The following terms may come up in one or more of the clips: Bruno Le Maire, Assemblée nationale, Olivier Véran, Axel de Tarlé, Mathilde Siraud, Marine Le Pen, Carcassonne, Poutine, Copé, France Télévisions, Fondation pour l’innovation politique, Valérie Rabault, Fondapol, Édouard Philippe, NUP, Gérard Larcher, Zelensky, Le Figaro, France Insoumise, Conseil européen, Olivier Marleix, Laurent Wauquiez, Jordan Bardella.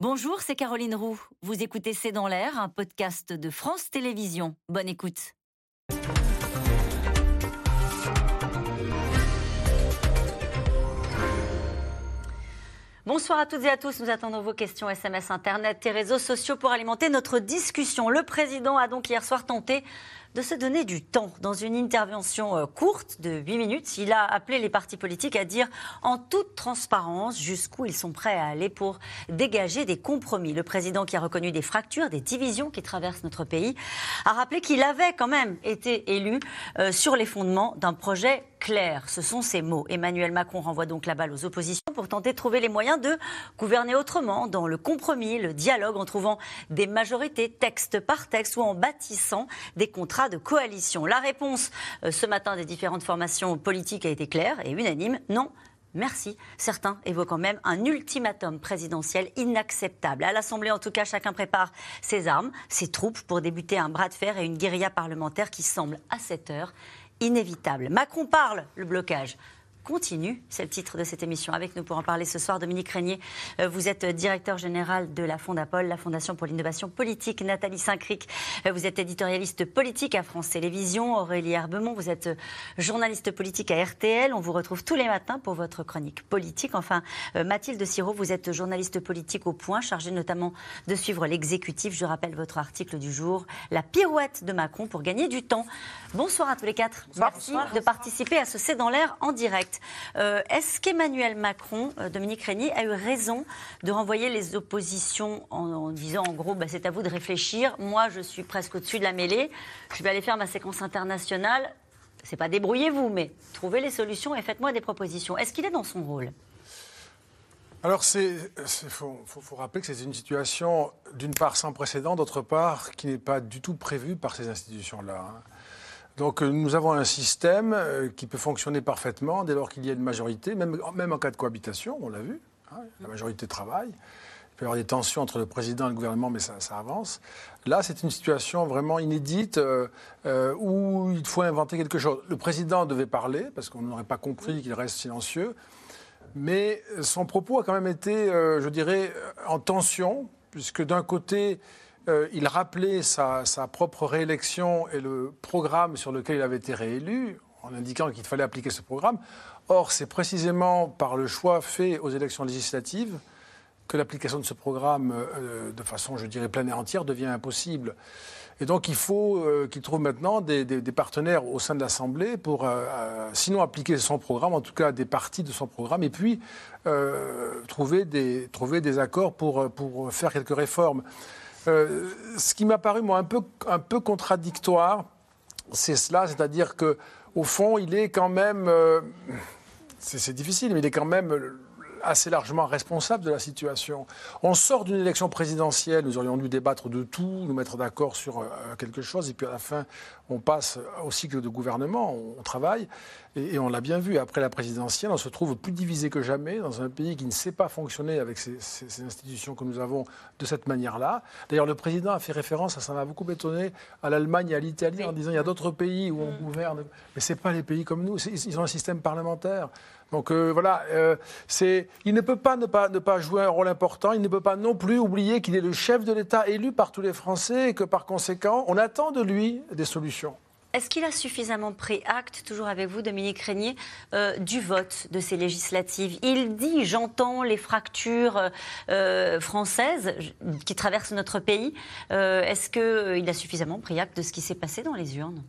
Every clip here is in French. Bonjour, c'est Caroline Roux. Vous écoutez C'est dans l'air, un podcast de France Télévisions. Bonne écoute. Bonsoir à toutes et à tous. Nous attendons vos questions SMS, Internet et réseaux sociaux pour alimenter notre discussion. Le président a donc hier soir tenté de se donner du temps. Dans une intervention courte de 8 minutes, il a appelé les partis politiques à dire en toute transparence jusqu'où ils sont prêts à aller pour dégager des compromis. Le président, qui a reconnu des fractures, des divisions qui traversent notre pays, a rappelé qu'il avait quand même été élu sur les fondements d'un projet clair. Ce sont ces mots. Emmanuel Macron renvoie donc la balle aux oppositions pour tenter de trouver les moyens de gouverner autrement, dans le compromis, le dialogue, en trouvant des majorités texte par texte ou en bâtissant des contrats de coalition. La réponse ce matin des différentes formations politiques a été claire et unanime. Non. Merci. Certains évoquent même un ultimatum présidentiel inacceptable. À l'Assemblée, en tout cas, chacun prépare ses armes, ses troupes pour débuter un bras de fer et une guérilla parlementaire qui semble, à cette heure, inévitable. Macron parle, le blocage continue, c'est le titre de cette émission. Avec nous pour en parler ce soir, Dominique Reynié, vous êtes directeur général de la Fondapol, la Fondation pour l'innovation politique. Nathalie Saint-Cricq, vous êtes éditorialiste politique à France Télévisions. Aurélie Herbemont, vous êtes journaliste politique à RTL. On vous retrouve tous les matins pour votre chronique politique. Enfin, Mathilde Siraud, vous êtes journaliste politique au Point, chargée notamment de suivre l'exécutif. Je rappelle votre article du jour, la pirouette de Macron pour gagner du temps. Bonsoir à tous les quatre. Bonsoir. Merci de participer à ce C'est dans l'air en direct. Est-ce qu'Emmanuel Macron, Dominique Reynié, a eu raison de renvoyer les oppositions en disant en gros bah, c'est à vous de réfléchir, moi je suis presque au-dessus de la mêlée, je vais aller faire ma séquence internationale, c'est pas débrouillez-vous mais trouvez les solutions et faites-moi des propositions. Est-ce qu'il est dans son rôle ? Alors faut rappeler que c'est une situation d'une part sans précédent, d'autre part qui n'est pas du tout prévue par ces institutions-là, hein. Donc nous avons un système qui peut fonctionner parfaitement dès lors qu'il y a une majorité, même en cas de cohabitation, on l'a vu, hein, la majorité travaille. Il peut y avoir des tensions entre le président et le gouvernement, mais ça avance. Là, c'est une situation vraiment inédite où il faut inventer quelque chose. Le président devait parler, parce qu'on n'aurait pas compris qu'il reste silencieux, mais son propos a quand même été, je dirais, en tension, puisque d'un côté... il rappelait sa propre réélection et le programme sur lequel il avait été réélu, en indiquant qu'il fallait appliquer ce programme. Or, c'est précisément par le choix fait aux élections législatives que l'application de ce programme, de façon, je dirais, pleine et entière, devient impossible. Et donc, il faut qu'il trouve maintenant des partenaires au sein de l'Assemblée pour, sinon appliquer son programme, en tout cas des parties de son programme, et puis trouver des accords pour faire quelques réformes. Ce qui m'a paru, moi, un peu contradictoire, c'est cela, c'est-à-dire qu'au fond, il est quand même, c'est difficile, mais il est quand même assez largement responsable de la situation. On sort d'une élection présidentielle, nous aurions dû débattre de tout, nous mettre d'accord sur quelque chose, et puis à la fin, on passe au cycle de gouvernement, on travaille, et on l'a bien vu, après la présidentielle, on se trouve plus divisé que jamais dans un pays qui ne sait pas fonctionner avec ces institutions que nous avons de cette manière-là. D'ailleurs, le président a fait référence, ça m'a beaucoup étonné, à l'Allemagne et à l'Italie, en disant il y a d'autres pays où on gouverne, mais ce n'est pas les pays comme nous, ils ont un système parlementaire. Donc voilà, il ne peut pas ne pas jouer un rôle important, il ne peut pas non plus oublier qu'il est le chef de l'État élu par tous les Français et que par conséquent, on attend de lui des solutions. Est-ce qu'il a suffisamment pris acte, toujours avec vous Dominique Reynié, du vote de ces législatives ? Il dit, j'entends les fractures françaises qui traversent notre pays. Est-ce qu'il a suffisamment pris acte de ce qui s'est passé dans les urnes ?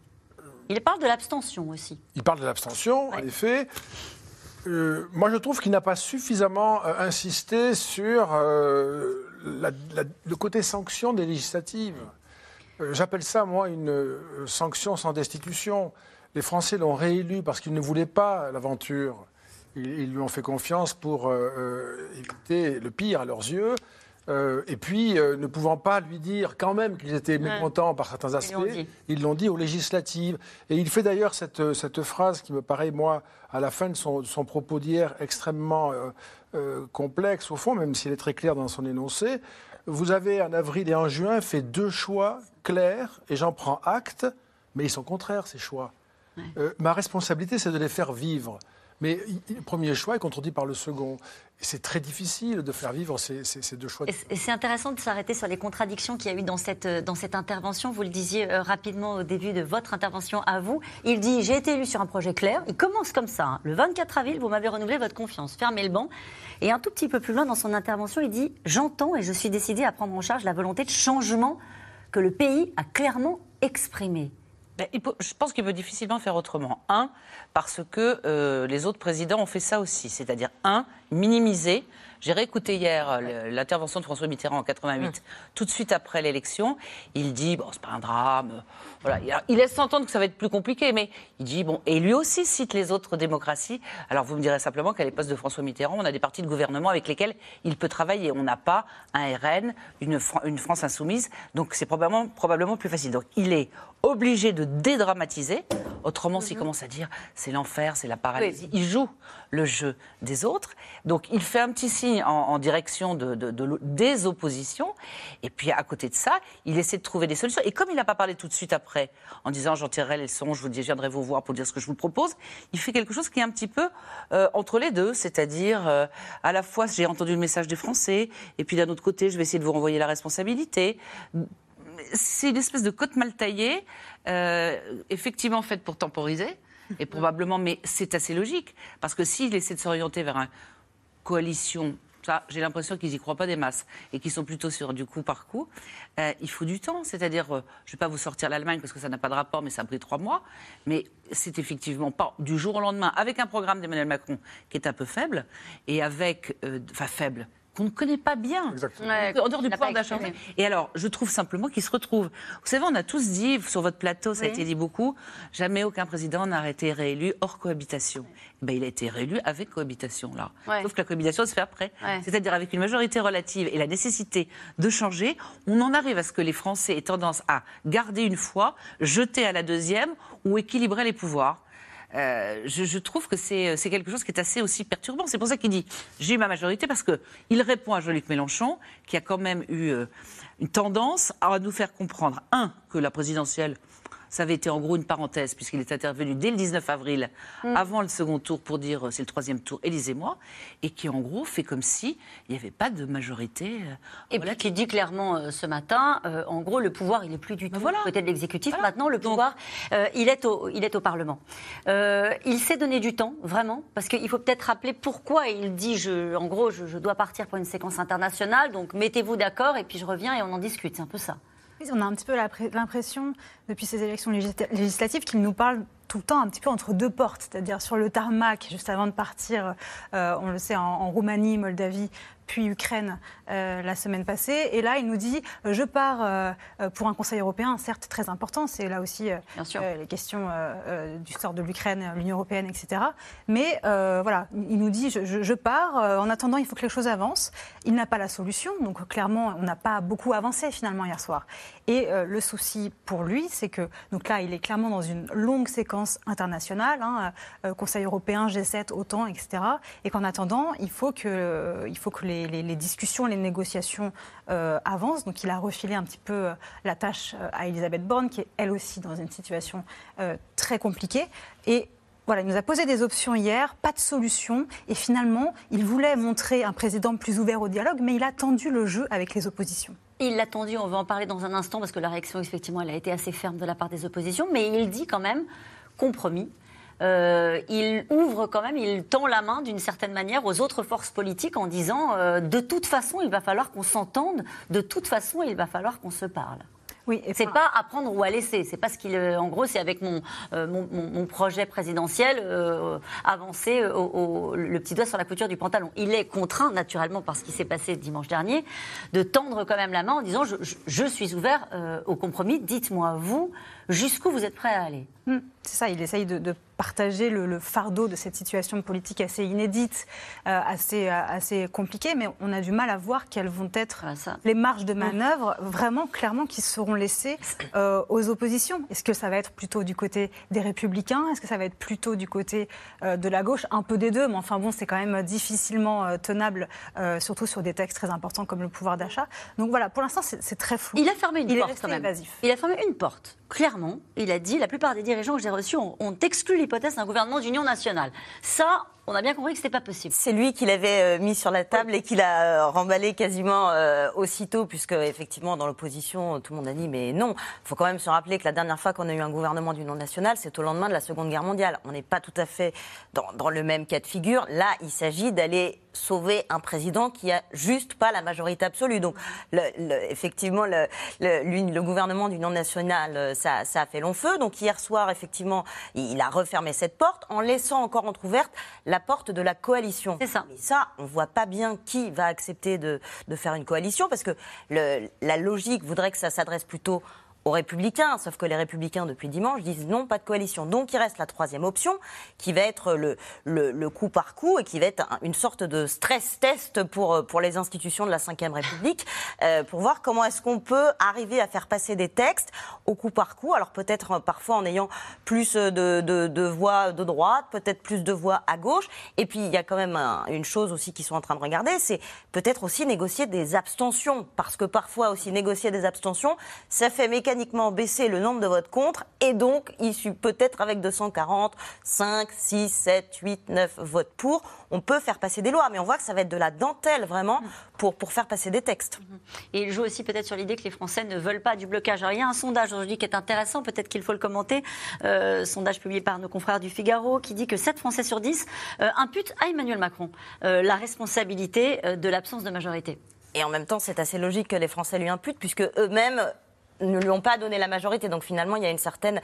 Il parle de l'abstention aussi. Il parle de l'abstention, ouais. En effet. Moi, je trouve qu'il n'a pas suffisamment insisté sur le côté sanction des législatives. J'appelle ça, moi, une sanction sans destitution. Les Français l'ont réélu parce qu'ils ne voulaient pas l'aventure. Ils lui ont fait confiance pour éviter le pire à leurs yeux. Et puis, ne pouvant pas lui dire quand même qu'ils étaient mécontents par certains aspects, ils l'ont dit aux législatives. Et il fait d'ailleurs cette phrase qui me paraît, moi, à la fin de son propos d'hier, extrêmement complexe, au fond, même s'il est très clair dans son énoncé. Vous avez, en avril et en juin, fait deux choix clairs, et j'en prends acte, mais ils sont contraires, ces choix. Ma responsabilité, c'est de les faire vivre. Mais le premier choix est contredit par le second. C'est très difficile de faire vivre ces deux choix. C'est intéressant de s'arrêter sur les contradictions qu'il y a eu dans cette intervention. Vous le disiez rapidement au début de votre intervention à vous. Il dit « J'ai été élu sur un projet clair ». Il commence comme ça. Hein. Le 24 avril, vous m'avez renouvelé votre confiance. Fermez le banc. Et un tout petit peu plus loin dans son intervention, il dit « J'entends et je suis décidé à prendre en charge la volonté de changement que le pays a clairement exprimée ». Je pense qu'il peut difficilement faire autrement. Un, parce que les autres présidents ont fait ça aussi. C'est-à-dire, minimiser. J'ai réécouté hier l'intervention de François Mitterrand en 88, tout de suite après l'élection. Il dit, bon, c'est pas un drame. Voilà. Il laisse entendre que ça va être plus compliqué, mais il dit, bon, et lui aussi cite les autres démocraties. Alors, vous me direz simplement qu'à l'époque de François Mitterrand, on a des partis de gouvernement avec lesquels il peut travailler. On n'a pas un RN, une France insoumise, donc c'est probablement plus facile. Donc, il est obligé de dédramatiser. Autrement, s'il commence à dire, c'est l'enfer, c'est la paralysie, il joue le jeu des autres. Donc, il fait un petit signe en direction des oppositions. Et puis, à côté de ça, il essaie de trouver des solutions. Et comme il n'a pas parlé tout de suite après, en disant « j'en tirerai les leçons, je viendrai vous voir pour dire ce que je vous propose », il fait quelque chose qui est un petit peu entre les deux. C'est-à-dire, à la fois, j'ai entendu le message des Français, et puis d'un autre côté, je vais essayer de vous renvoyer la responsabilité. C'est une espèce de côte mal taillée, effectivement faite pour temporiser, et probablement, mais c'est assez logique. Parce que s'il essaie de s'orienter vers un coalition, ça, j'ai l'impression qu'ils n'y croient pas des masses et qu'ils sont plutôt sur du coup par coup. Il faut du temps, c'est-à-dire, je ne vais pas vous sortir l'Allemagne parce que ça n'a pas de rapport, mais ça a pris 3 mois. Mais c'est effectivement pas du jour au lendemain, avec un programme d'Emmanuel Macron qui est un peu faible, et avec, enfin faible, qu'on ne connaît pas bien, ouais, en dehors du pouvoir d'achat. Et alors, je trouve simplement qu'ils se retrouvent. Vous savez, on a tous dit, sur votre plateau, ça a été dit beaucoup, jamais aucun président n'a été réélu hors cohabitation. Ben, il a été réélu avec cohabitation, là. Ouais. Sauf que la cohabitation se fait après. Ouais. C'est-à-dire avec une majorité relative et la nécessité de changer, on en arrive à ce que les Français aient tendance à garder une fois, jeter à la deuxième ou équilibrer les pouvoirs. Je trouve que c'est quelque chose qui est assez aussi perturbant. C'est pour ça qu'il dit « j'ai eu ma majorité » parce qu'il répond à Jean-Luc Mélenchon qui a quand même eu une tendance à nous faire comprendre, un, que la présidentielle, ça avait été en gros une parenthèse puisqu'il est intervenu dès le 19 avril avant le second tour pour dire « c'est le 3e tour, élisez-moi » et qui en gros fait comme s'il n'y avait pas de majorité. Et voilà, qui dit clairement ce matin, en gros le pouvoir il n'est plus du tout du côté de l'exécutif, maintenant le pouvoir il est au Parlement. Il s'est donné du temps, vraiment, parce qu'il faut peut-être rappeler pourquoi il dit « je dois partir pour une séquence internationale, donc mettez-vous d'accord et puis je reviens et on en discute », c'est un peu ça. On a un petit peu l'impression, depuis ces élections législatives, qu'il nous parle tout le temps un petit peu entre deux portes, c'est-à-dire sur le tarmac, juste avant de partir, on le sait, en Roumanie, Moldavie, puis Ukraine la semaine passée. Et là, il nous dit, je pars pour un Conseil européen, certes très important, c'est là aussi les questions du sort de l'Ukraine, l'Union européenne, etc. Mais voilà, il nous dit, je pars, en attendant, il faut que les choses avancent. Il n'a pas la solution, donc clairement, on n'a pas beaucoup avancé finalement hier soir. Et le souci pour lui, c'est que, donc là, il est clairement dans une longue séquence internationale, Conseil européen, G7, OTAN, etc. Et qu'en attendant, il faut que les discussions, les négociations avancent. Donc il a refilé un petit peu la tâche à Elisabeth Borne, qui est elle aussi dans une situation très compliquée. Et voilà, il nous a posé des options hier, pas de solution. Et finalement, il voulait montrer un président plus ouvert au dialogue, mais il a tendu le jeu avec les oppositions. Il l'a tendu, on va en parler dans un instant, parce que la réaction, effectivement, elle a été assez ferme de la part des oppositions. Mais il dit quand même compromis. Il ouvre quand même, il tend la main d'une certaine manière aux autres forces politiques en disant de toute façon il va falloir qu'on s'entende, de toute façon il va falloir qu'on se parle. Oui, c'est pas à prendre ou à laisser, c'est pas ce qu'il... En gros, c'est avec mon projet présidentiel, avancer le petit doigt sur la couture du pantalon. Il est contraint, naturellement, par ce qui s'est passé dimanche dernier, de tendre quand même la main en disant « je suis ouvert au compromis, dites-moi vous, jusqu'où vous êtes prêt à aller ». C'est ça, il essaye de partager le fardeau de cette situation politique assez inédite, assez compliquée, mais on a du mal à voir quelles vont être les marges de manœuvre, vraiment, clairement, qui seront laissées aux oppositions. Est-ce que ça va être plutôt du côté des Républicains? Est-ce que ça va être plutôt du côté de la gauche? Un peu des deux, mais enfin bon, c'est quand même difficilement tenable, surtout sur des textes très importants comme le pouvoir d'achat. Donc voilà, pour l'instant, c'est très flou. Il a fermé une porte, quand même. Évasif. Il a fermé une porte. clairement, il a dit, la plupart des dirigeants que j'ai reçus ont exclu l'hypothèse d'un gouvernement d'union nationale. Ça, on a bien compris que ce n'était pas possible. C'est lui qui l'avait mis sur la table et qui l'a remballé quasiment aussitôt, puisque effectivement, dans l'opposition, tout le monde a dit, mais non. Il faut quand même se rappeler que la dernière fois qu'on a eu un gouvernement d'union nationale, c'est au lendemain de la Seconde Guerre mondiale. On n'est pas tout à fait dans le même cas de figure. Là, il s'agit d'aller sauver un président qui n'a juste pas la majorité absolue. Donc, effectivement, le gouvernement d'union nationale, ça a fait long feu. Donc, hier soir, effectivement, il a refermé cette porte en laissant encore entrouverte la porte de la coalition. C'est ça. Mais ça, on ne voit pas bien qui va accepter de faire une coalition, parce que la logique voudrait que ça s'adresse plutôt aux Républicains, sauf que les Républicains, depuis dimanche, disent non, pas de coalition. Donc, il reste la troisième option, qui va être le coup par coup et qui va être une sorte de stress test pour les institutions de la Ve République, pour voir comment est-ce qu'on peut arriver à faire passer des textes au coup par coup, alors peut-être parfois en ayant plus de voix de droite, peut-être plus de voix à gauche. Et puis, il y a quand même une chose aussi qu'ils sont en train de regarder, c'est peut-être aussi négocier des abstentions, parce que parfois aussi négocier des abstentions, ça fait mécaniquement baisser le nombre de votes contre et donc issu peut-être avec 240, 5, 6, 7, 8, 9 votes pour, on peut faire passer des lois, mais on voit que ça va être de la dentelle vraiment pour faire passer des textes. Et il joue aussi peut-être sur l'idée que les Français ne veulent pas du blocage. Alors il y a un sondage aujourd'hui qui est intéressant, peut-être qu'il faut le commenter, sondage publié par nos confrères du Figaro qui dit que 7 Français sur 10 imputent à Emmanuel Macron la responsabilité de l'absence de majorité. Et en même temps c'est assez logique que les Français lui imputent puisque eux-mêmes ne lui ont pas donné la majorité, donc finalement il y a une certaine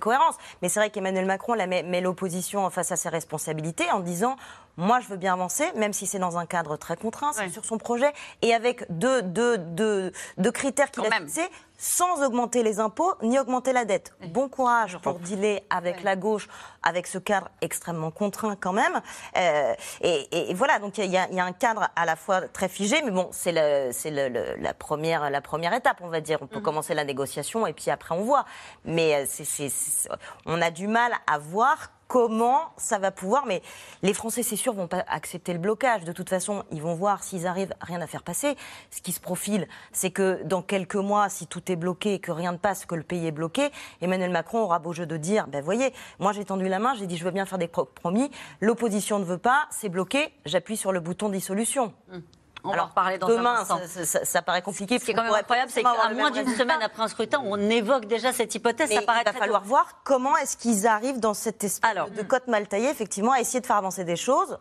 cohérence. Mais c'est vrai qu'Emmanuel Macron met l'opposition face à ses responsabilités en disant « moi je veux bien avancer, même si c'est dans un cadre très contraint, c'est sur son projet » et avec deux critères qu'il a fixés, sans augmenter les impôts ni augmenter la dette. Oui. Bon courage pour dealer avec la gauche, avec ce cadre extrêmement contraint quand même. Et voilà, donc il y a un cadre à la fois très figé, mais bon, c'est la première étape, on va dire. On peut commencer la négociation et puis après on voit. Mais on a du mal à voir comment ça va pouvoir, mais les Français, c'est sûr, vont pas accepter le blocage. De toute façon, ils vont voir s'ils arrivent rien à faire passer. Ce qui se profile, c'est que dans quelques mois, si tout est bloqué et que rien ne passe, que le pays est bloqué, Emmanuel Macron aura beau jeu de dire, ben voyez, moi j'ai tendu la main, j'ai dit je veux bien faire des compromis, l'opposition ne veut pas, c'est bloqué, j'appuie sur le bouton dissolution. On va en parler dans un instant. Ça paraît compliqué. Ce qui est quand même incroyable, c'est qu'à moins d'une semaine après un scrutin, on évoque déjà cette hypothèse. Mais il va falloir voir comment est-ce qu'ils arrivent dans cette espèce de cote mal taillée, effectivement, à essayer de faire avancer des choses.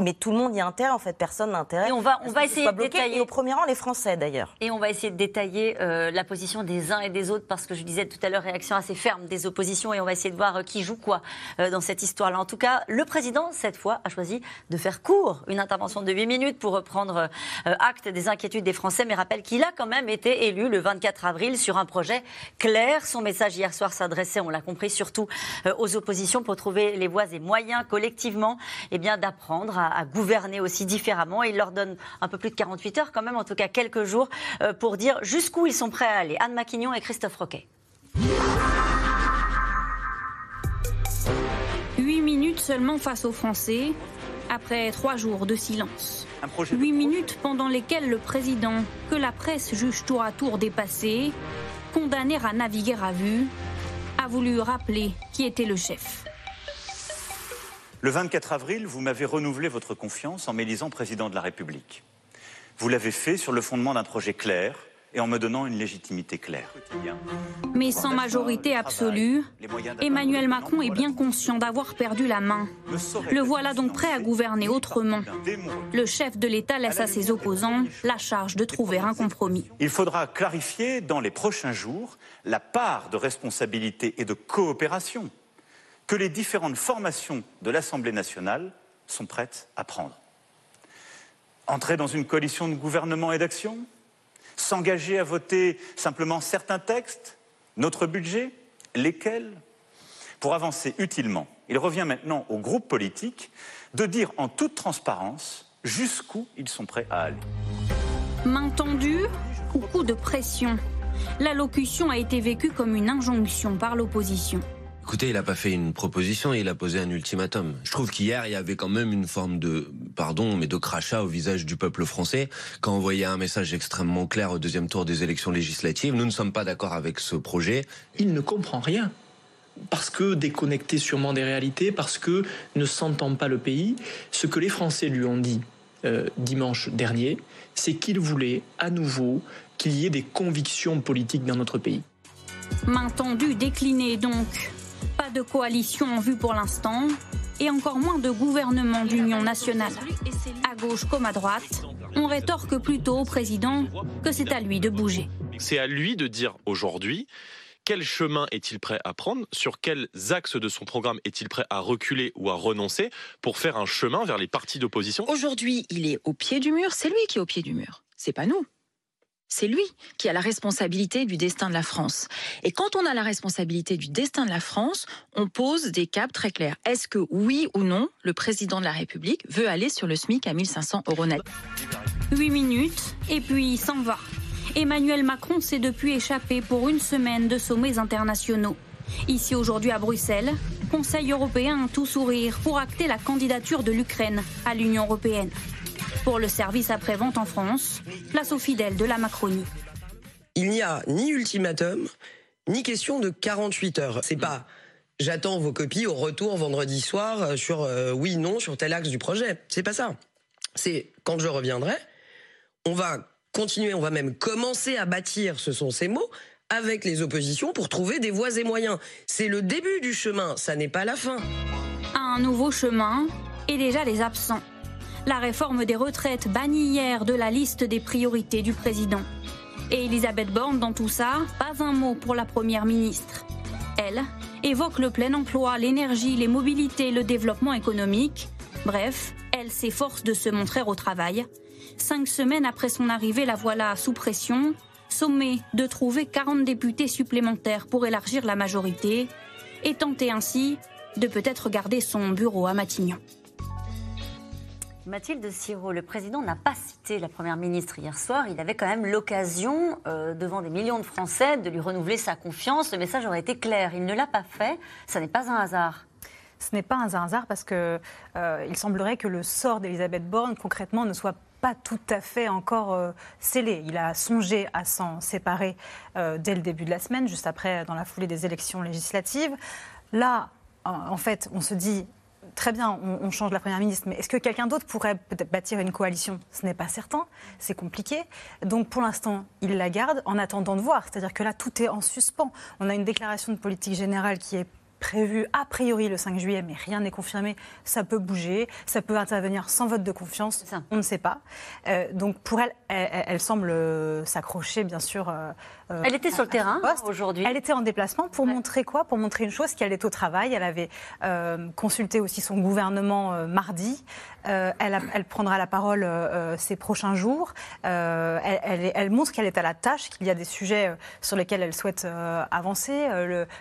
Mais tout le monde y a intérêt, en fait, personne n'a intérêt. Et on va essayer de détailler. Et au premier rang, les Français, d'ailleurs. Et on va essayer de détailler la position des uns et des autres, parce que je disais tout à l'heure, réaction assez ferme des oppositions, et on va essayer de voir qui joue quoi dans cette histoire-là. En tout cas, le président, cette fois, a choisi de faire court, une intervention de 8 minutes pour prendre acte des inquiétudes des Français, mais rappelle qu'il a quand même été élu le 24 avril sur un projet clair. Son message hier soir s'adressait, on l'a compris, surtout aux oppositions pour trouver les voies et moyens collectivement d'apprendre à gouverner aussi différemment. Il leur donne un peu plus de 48 heures quand même, en tout cas quelques jours, pour dire jusqu'où ils sont prêts à aller. Anne Maquignon et Christophe Roquet. 8 minutes seulement face aux Français, après 3 jours de silence. 8 minutes pendant lesquelles le président, que la presse juge tour à tour dépassé, condamné à naviguer à vue, a voulu rappeler qui était le chef. Le 24 avril, vous m'avez renouvelé votre confiance en m'élisant président de la République. Vous l'avez fait sur le fondement d'un projet clair et en me donnant une légitimité claire. Mais sans majorité absolue, Emmanuel Macron est bien conscient d'avoir perdu la main. Le voilà donc prêt à gouverner autrement. Le chef de l'État laisse à ses opposants la charge de trouver un compromis. Il faudra clarifier dans les prochains jours la part de responsabilité et de coopération que les différentes formations de l'Assemblée nationale sont prêtes à prendre. Entrer dans une coalition de gouvernement et d'action, s'engager à voter simplement certains textes, notre budget, lesquels? Pour avancer utilement, il revient maintenant aux groupes politiques de dire en toute transparence jusqu'où ils sont prêts à aller. Main tendue ou coup de pression, l'allocution a été vécue comme une injonction par l'opposition. Écoutez, il n'a pas fait une proposition, il a posé un ultimatum. Je trouve qu'hier, il y avait quand même une forme de, pardon, mais de crachat au visage du peuple français, quand on voyait un message extrêmement clair au deuxième tour des élections législatives. Nous ne sommes pas d'accord avec ce projet. Il ne comprend rien. Parce que déconnecté sûrement des réalités, parce que ne sentant pas le pays. Ce que les Français lui ont dit dimanche dernier, c'est qu'ils voulaient à nouveau qu'il y ait des convictions politiques dans notre pays. Main tendue, déclinée donc. Pas de coalition en vue pour l'instant, et encore moins de gouvernement d'union nationale. À gauche comme à droite, on rétorque plutôt au président que c'est à lui de bouger. C'est à lui de dire aujourd'hui quel chemin est-il prêt à prendre, sur quels axes de son programme est-il prêt à reculer ou à renoncer pour faire un chemin vers les partis d'opposition. Aujourd'hui, il est au pied du mur, c'est lui qui est au pied du mur, c'est pas nous. C'est lui qui a la responsabilité du destin de la France. Et quand on a la responsabilité du destin de la France, on pose des caps très clairs. Est-ce que, oui ou non, le président de la République veut aller sur le SMIC à 1 500 € net? 8 minutes, et puis il s'en va. Emmanuel Macron s'est depuis échappé pour une semaine de sommets internationaux. Ici aujourd'hui à Bruxelles, Conseil européen tout sourire pour acter la candidature de l'Ukraine à l'Union européenne. Pour le service après-vente en France, place aux fidèles de la Macronie. Il n'y a ni ultimatum, ni question de 48 heures. C'est pas « j'attends vos copies au retour vendredi soir sur oui, non, sur tel axe du projet ». C'est pas ça. C'est « quand je reviendrai », on va continuer, on va même commencer à bâtir, ce sont ces mots, avec les oppositions pour trouver des voies et moyens. C'est le début du chemin, ça n'est pas la fin. Un nouveau chemin et déjà les absents. La réforme des retraites bannie hier de la liste des priorités du président. Et Elisabeth Borne, dans tout ça, pas un mot pour la première ministre. Elle évoque le plein emploi, l'énergie, les mobilités, le développement économique. Bref, elle s'efforce de se montrer au travail. 5 semaines après son arrivée, la voilà sous pression, sommée de trouver 40 députés supplémentaires pour élargir la majorité et tenter ainsi de peut-être garder son bureau à Matignon. Mathilde Siraud, le président n'a pas cité la première ministre hier soir. Il avait quand même l'occasion, devant des millions de Français, de lui renouveler sa confiance. Le message aurait été clair. Il ne l'a pas fait. Ça n'est pas un hasard. Ce n'est pas un hasard parce qu'il semblerait que le sort d'Elisabeth Borne, concrètement, ne soit pas tout à fait encore scellé. Il a songé à s'en séparer dès le début de la semaine, juste après, dans la foulée des élections législatives. Là, en fait, on se dit... Très bien, on change la première ministre, mais est-ce que quelqu'un d'autre pourrait peut-être bâtir une coalition? Ce n'est pas certain, c'est compliqué. Donc pour l'instant, il la garde en attendant de voir. C'est-à-dire que là, tout est en suspens. On a une déclaration de politique générale qui est prévue a priori le 5 juillet, mais rien n'est confirmé. Ça peut bouger, ça peut intervenir sans vote de confiance, on ne sait pas. Donc pour elle, elle semble s'accrocher, bien sûr. Elle était sur le terrain aujourd'hui. Elle était en déplacement pour montrer quoi? Pour montrer une chose, qu'elle est au travail. Elle avait consulté aussi son gouvernement mardi. Elle prendra la parole ces prochains jours. Elle montre qu'elle est à la tâche, qu'il y a des sujets sur lesquels elle souhaite avancer.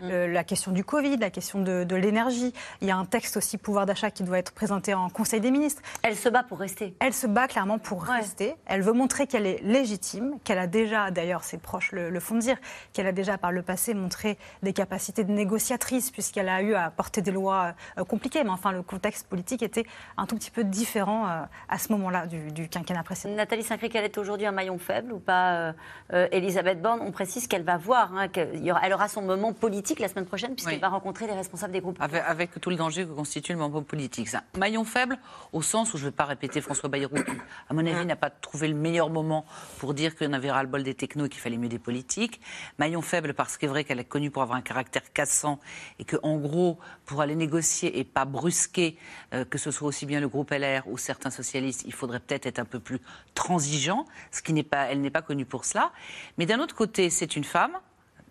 La question du Covid, la question de l'énergie. Il y a un texte aussi pouvoir d'achat qui doit être présenté en Conseil des ministres. Elle se bat pour rester. Elle se bat clairement pour rester. Elle veut montrer qu'elle est légitime, qu'elle a déjà, d'ailleurs ses proches le font dire, qu'elle a déjà par le passé montré des capacités de négociatrice puisqu'elle a eu à porter des lois compliquées. Mais enfin, le contexte politique était un tout petit peu différent à ce moment-là du quinquennat précédent. Nathalie Saint-Cricq, elle est aujourd'hui un maillon faible ou pas? Elisabeth Borne, on précise qu'elle va voir, elle aura son moment politique la semaine prochaine puisqu'elle va rencontrer les responsables des groupes. Avec tout le danger que constitue le moment politique. C'est un maillon faible au sens où, je ne vais pas répéter François Bayrou, à mon avis, n'a pas trouvé le meilleur moment pour dire qu'il y en avait ras-le-bol des technos et qu'il fallait mieux des politiques. Maillon faible parce qu'il est vrai qu'elle est connue pour avoir un caractère cassant et qu'en gros, pour aller négocier et pas brusquer, que ce soit aussi bien le groupe LR ou certains socialistes, il faudrait peut-être être un peu plus transigeant, ce qui n'est pas, elle n'est pas connue pour cela. Mais d'un autre côté, c'est une femme.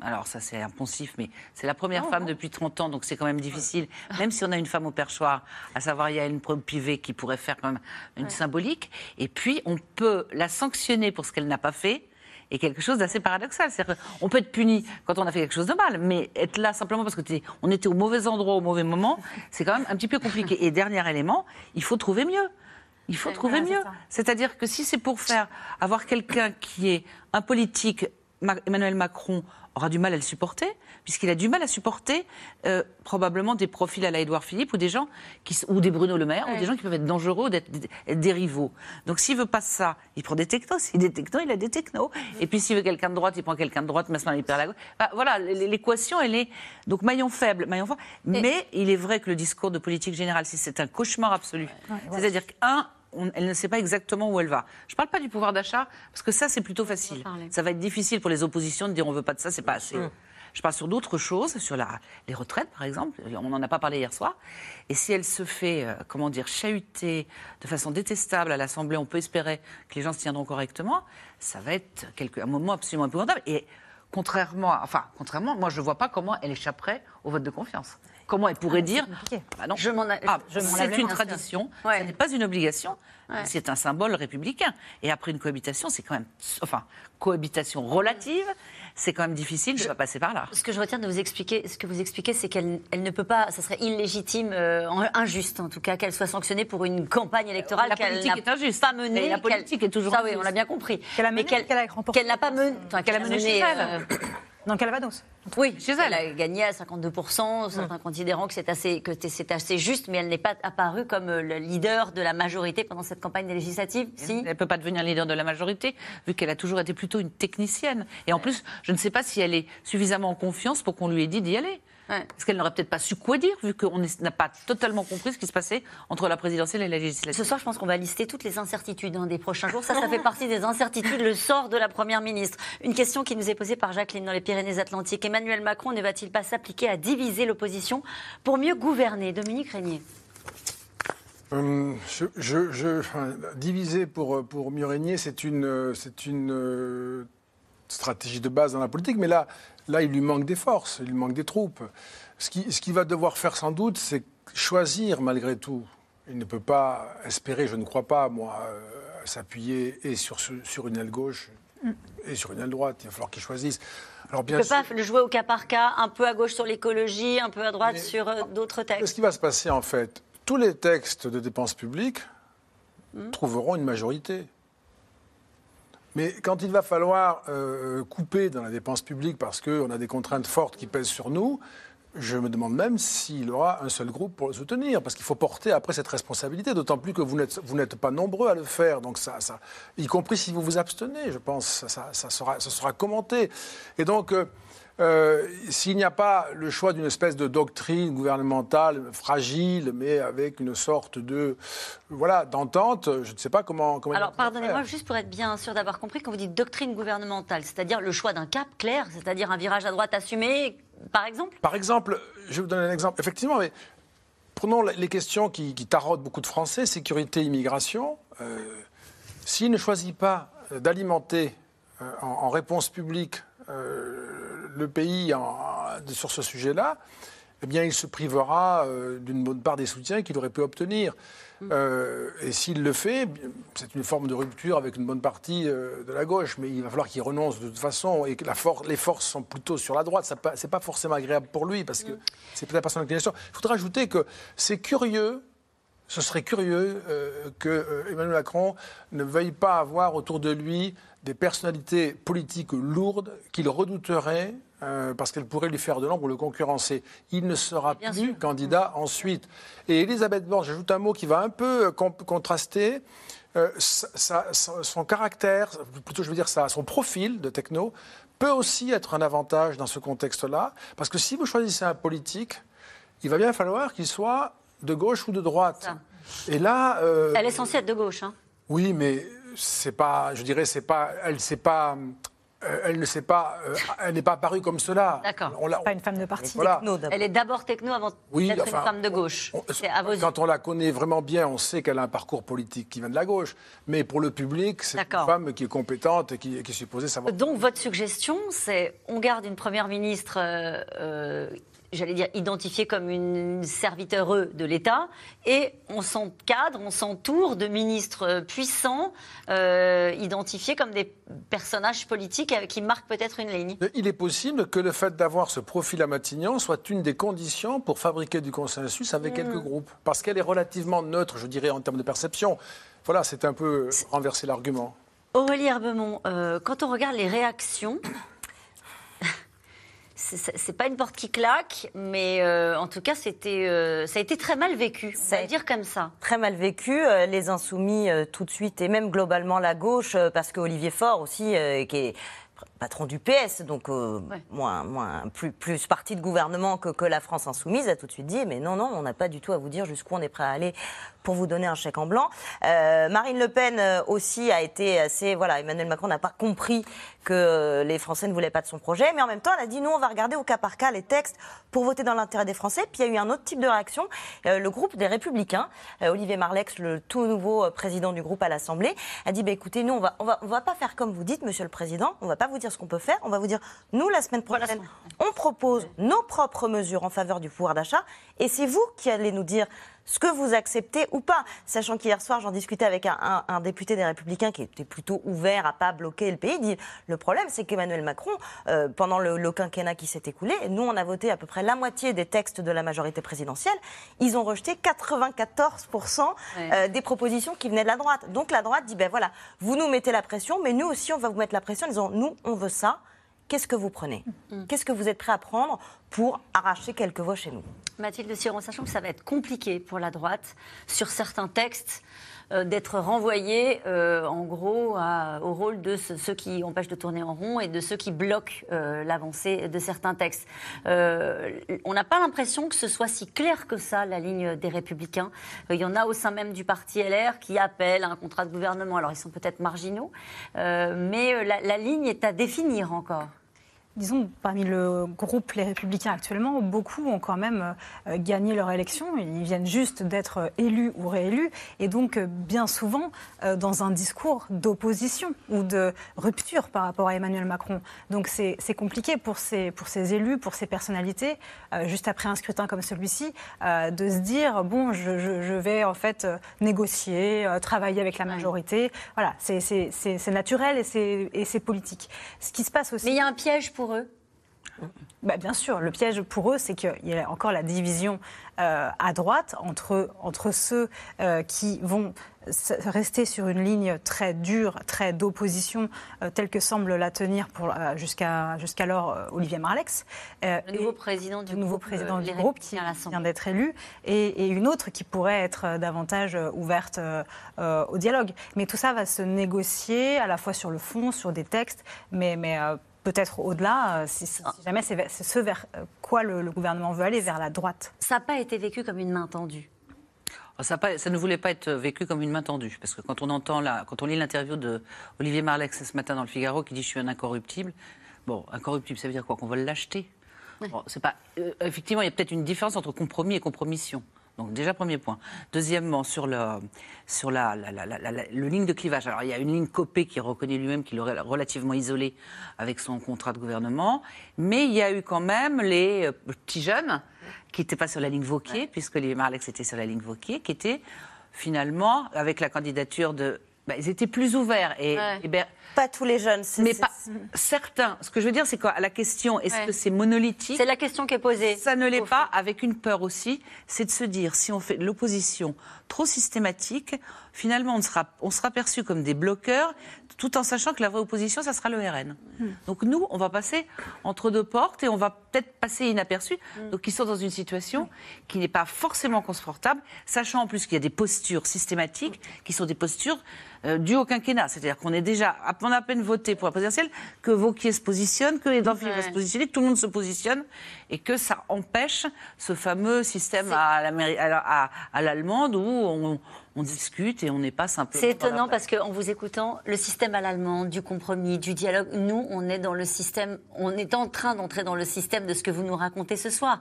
Alors ça c'est impensif, mais c'est la première femme depuis 30 ans, donc c'est quand même difficile, même si on a une femme au perchoir, à savoir Yaël Braun-Pivet qui pourrait faire quand même une symbolique. Et puis on peut la sanctionner pour ce qu'elle n'a pas fait. Et quelque chose d'assez paradoxal, c'est-à-dire qu'on peut être puni quand on a fait quelque chose de mal, mais être là simplement parce qu'on était au mauvais endroit au mauvais moment, c'est quand même un petit peu compliqué. Et dernier élément, il faut trouver mieux. Il faut trouver mieux. C'est-à-dire que si c'est pour avoir quelqu'un qui est un politique Emmanuel Macron aura du mal à le supporter, puisqu'il a du mal à supporter probablement des profils à la Édouard Philippe ou des gens qui, ou des Bruno Le Maire, ouais, ou des gens qui peuvent être dangereux, d'être des rivaux. Donc s'il veut pas ça, il prend des technos. S'il a des technos, il a des technos. Et puis s'il veut quelqu'un de droite, il prend quelqu'un de droite. Maintenant, il perd la gauche. Bah, voilà, l'équation, elle est donc maillon faible, maillon fort. Mais il est vrai que le discours de politique générale, c'est un cauchemar absolu. Ouais, ouais. C'est-à-dire elle ne sait pas exactement où elle va. Je ne parle pas du pouvoir d'achat, parce que ça, c'est plutôt facile. Ça va être difficile pour les oppositions de dire « on ne veut pas de ça, c'est pas assez ». Je parle sur d'autres choses, sur les retraites, par exemple. On n'en a pas parlé hier soir. Et si elle se fait, chahuter de façon détestable à l'Assemblée, on peut espérer que les gens se tiendront correctement, ça va être un moment absolument épouvantable. Et contrairement, moi, je ne vois pas comment elle échapperait au vote de confiance. Comment elle pourrait dire bah non, c'est une tradition, ouais, ça n'est pas une obligation, ouais, c'est un symbole républicain. Et après une cohabitation, c'est quand même, cohabitation relative, c'est quand même difficile de ne pas passer par là. Ce que je retiens de vous expliquer, c'est qu'elle ne peut pas, ça serait illégitime, injuste en tout cas, qu'elle soit sanctionnée pour une campagne électorale qu'elle n'a pas menée. La politique est toujours injuste. Ah oui, on l'a bien compris. Qu'elle n'a pas menée chez elle. Dans le Calvados. Oui, chez elle. Elle a gagné à 52%, certains considérant que c'est assez juste, mais elle n'est pas apparue comme le leader de la majorité pendant cette campagne législative. Elle ne peut pas devenir leader de la majorité, vu qu'elle a toujours été plutôt une technicienne. Et en plus, je ne sais pas si elle est suffisamment en confiance pour qu'on lui ait dit d'y aller. Ouais. Parce qu'elle n'aurait peut-être pas su quoi dire, vu qu'on n'a pas totalement compris ce qui se passait entre la présidentielle et la législative. Ce soir, je pense qu'on va lister toutes les incertitudes des prochains jours. Ça fait partie des incertitudes, le sort de la Première ministre. Une question qui nous est posée par Jacqueline dans les Pyrénées-Atlantiques. Emmanuel Macron ne va-t-il pas s'appliquer à diviser l'opposition pour mieux gouverner? Dominique Reynié. Diviser pour mieux régner, c'est une stratégie de base dans la politique, mais là, il lui manque des forces, il lui manque des troupes. Ce qu'il va devoir faire sans doute, c'est choisir malgré tout. Il ne peut pas espérer, je ne crois pas, moi, s'appuyer et sur une aile gauche et sur une aile droite. Il va falloir qu'il choisisse. Alors, bien sûr, il ne peut pas le jouer au cas par cas, un peu à gauche sur l'écologie, un peu à droite sur d'autres textes. Qu'est-ce qui va se passer en fait? Tous les textes de dépenses publiques trouveront une majorité. Mais quand il va falloir couper dans la dépense publique parce qu'on a des contraintes fortes qui pèsent sur nous, je me demande même s'il aura un seul groupe pour le soutenir, parce qu'il faut porter après cette responsabilité, d'autant plus que vous n'êtes pas nombreux à le faire, donc ça, y compris si vous vous abstenez, je pense, ça sera commenté. Et donc, s'il n'y a pas le choix d'une espèce de doctrine gouvernementale fragile, mais avec une sorte de d'entente, je ne sais pas comment. Alors pardonnez-moi, juste pour être bien sûr d'avoir compris, quand vous dites doctrine gouvernementale, c'est-à-dire le choix d'un cap clair, c'est-à-dire un virage à droite assumé, par exemple. Par exemple, je vais vous donner un exemple. Effectivement, mais prenons les questions qui taraudent beaucoup de Français, sécurité, immigration. S'il ne choisit pas d'alimenter en réponse publique le pays sur ce sujet-là, eh bien, il se privera d'une bonne part des soutiens qu'il aurait pu obtenir. Et s'il le fait, c'est une forme de rupture avec une bonne partie de la gauche, mais il va falloir qu'il renonce de toute façon, et que les forces sont plutôt sur la droite. Ce n'est pas forcément agréable pour lui, parce que c'est peut-être pas son inclination. Il faudrait ajouter que c'est curieux. Ce serait curieux que Emmanuel Macron ne veuille pas avoir autour de lui des personnalités politiques lourdes qu'il redouterait parce qu'elles pourraient lui faire de l'ombre ou le concurrencer. Il ne sera plus candidat ensuite. Et Elisabeth Borne, j'ajoute un mot qui va un peu contraster. Son caractère, plutôt je veux dire son profil de techno, peut aussi être un avantage dans ce contexte-là. Parce que si vous choisissez un politique, il va bien falloir qu'il soit de gauche ou de droite. Et là, elle est censée être de gauche. Oui, mais c'est pas. Je dirais, c'est pas. Elle n'est pas apparue comme cela. D'accord. C'est pas une femme de parti. Techno, d'abord. Elle est d'abord techno avant d'être une femme de gauche. Quand on la connaît vraiment bien, on sait qu'elle a un parcours politique qui vient de la gauche. Mais pour le public, c'est une femme qui est compétente et qui est supposée savoir. Donc votre suggestion, c'est on garde une première ministre. J'allais dire, identifiée comme une serviteur de l'État, et on s'encadre, on s'entoure de ministres puissants, identifiés comme des personnages politiques qui marquent peut-être une ligne. Il est possible que le fait d'avoir ce profil à Matignon soit une des conditions pour fabriquer du consensus avec quelques groupes, parce qu'elle est relativement neutre, je dirais, en termes de perception. Voilà, c'est un peu renverser l'argument. Aurélie Herbemont, quand on regarde les réactions C'est pas une porte qui claque, mais en tout cas, ça a été très mal vécu, on va le dire comme ça. Très mal vécu, les Insoumis tout de suite, et même globalement la gauche, parce que Olivier Faure aussi, qui est patron du PS, donc plus parti de gouvernement que la France Insoumise, a tout de suite dit, mais non, on n'a pas du tout à vous dire jusqu'où on est prêt à aller pour vous donner un chèque en blanc. Marine Le Pen aussi a été assez... Voilà, Emmanuel Macron n'a pas compris que les Français ne voulaient pas de son projet, mais en même temps, elle a dit, nous, on va regarder au cas par cas les textes pour voter dans l'intérêt des Français. Puis il y a eu un autre type de réaction, le groupe des Républicains, Olivier Marleix, le tout nouveau président du groupe à l'Assemblée, a dit, écoutez, nous, on va pas faire comme vous dites, Monsieur le Président, on va pas vous dire ce qu'on peut faire, on va vous dire, nous, la semaine prochaine, on propose nos propres mesures en faveur du pouvoir d'achat, et c'est vous qui allez nous dire ce que vous acceptez ou pas. Sachant qu'hier soir, j'en discutais avec un député des Républicains qui était plutôt ouvert à pas bloquer le pays. Il dit, le problème, c'est qu'Emmanuel Macron, pendant le quinquennat qui s'est écoulé, nous, on a voté à peu près la moitié des textes de la majorité présidentielle. Ils ont rejeté 94% des propositions qui venaient de la droite. Donc la droite dit, voilà, vous nous mettez la pression, mais nous aussi, on va vous mettre la pression en disant, nous, on veut ça. Qu'est-ce que vous prenez ? Qu'est-ce que vous êtes prêt à prendre pour arracher quelques voix chez nous ? Mathilde Siraud, sachant que ça va être compliqué pour la droite, sur certains textes, d'être renvoyée en gros au rôle de ceux qui empêchent de tourner en rond et de ceux qui bloquent l'avancée de certains textes. On n'a pas l'impression que ce soit si clair que ça, la ligne des Républicains. Il y en a au sein même du parti LR qui appellent à un contrat de gouvernement. Alors ils sont peut-être marginaux, mais la ligne est à définir encore. Disons, parmi le groupe Les Républicains actuellement, beaucoup ont quand même gagné leur élection. Ils viennent juste d'être élus ou réélus. Et donc, bien souvent, dans un discours d'opposition ou de rupture par rapport à Emmanuel Macron. Donc, c'est compliqué pour ces élus, pour ces personnalités, juste après un scrutin comme celui-ci, de se dire, je vais en fait négocier, travailler avec la majorité. Voilà, c'est naturel et c'est politique. Ce qui se passe aussi... Mais il y a un piège pour eux. Bien sûr, le piège pour eux, c'est qu'il y a encore la division à droite entre ceux qui vont rester sur une ligne très dure, très d'opposition, telle que semble la tenir jusqu'alors Olivier Marleix, le nouveau président du groupe qui vient d'être élu, et une autre qui pourrait être davantage ouverte au dialogue. Mais tout ça va se négocier à la fois sur le fond, sur des textes, mais peut-être au-delà, si jamais c'est ce vers quoi le gouvernement veut aller, vers la droite. Ça n'a pas été vécu comme une main tendue. Ça ne voulait pas être vécu comme une main tendue. Parce que quand on lit l'interview d'Olivier Marleix ce matin dans Le Figaro, qui dit « je suis un incorruptible », bon, incorruptible, ça veut dire quoi ? Qu'on va l'acheter ? Bon, c'est pas... effectivement, il y a peut-être une différence entre compromis et compromission. Donc déjà, premier point. Deuxièmement, sur la ligne de clivage. Alors il y a une ligne Copé qui reconnaît lui-même qu'il aurait relativement isolé avec son contrat de gouvernement. Mais il y a eu quand même les petits jeunes qui n'étaient pas sur la ligne Wauquiez, puisque les Marleix étaient sur la ligne Wauquiez, qui étaient finalement, avec la candidature de... ils étaient plus ouverts. Pas tous les jeunes. Certains. Ce que je veux dire, c'est que la question, est-ce que c'est monolithique ? C'est la question qui est posée. Ça ne l'est pas, avec une peur aussi, c'est de se dire, si on fait de l'opposition trop systématique, finalement, on sera perçu comme des bloqueurs, tout en sachant que la vraie opposition, ça sera le RN. Donc nous, on va passer entre deux portes et on va peut-être passer inaperçu. Donc ils sont dans une situation qui n'est pas forcément confortable, sachant en plus qu'il y a des postures systématiques qui sont des postures dues au quinquennat. C'est-à-dire qu'on est déjà, on a à peine voté pour la présidentielle, que Wauquiez se positionne, que Édouard Philippe va se positionner, que tout le monde se positionne et que ça empêche ce fameux système à l'allemande où on discute et on n'est pas simplement... C'est étonnant parce qu'en vous écoutant, le système à l'allemande, du compromis, du dialogue, nous, on est dans le système, on est en train d'entrer dans le système de ce que vous nous racontez ce soir.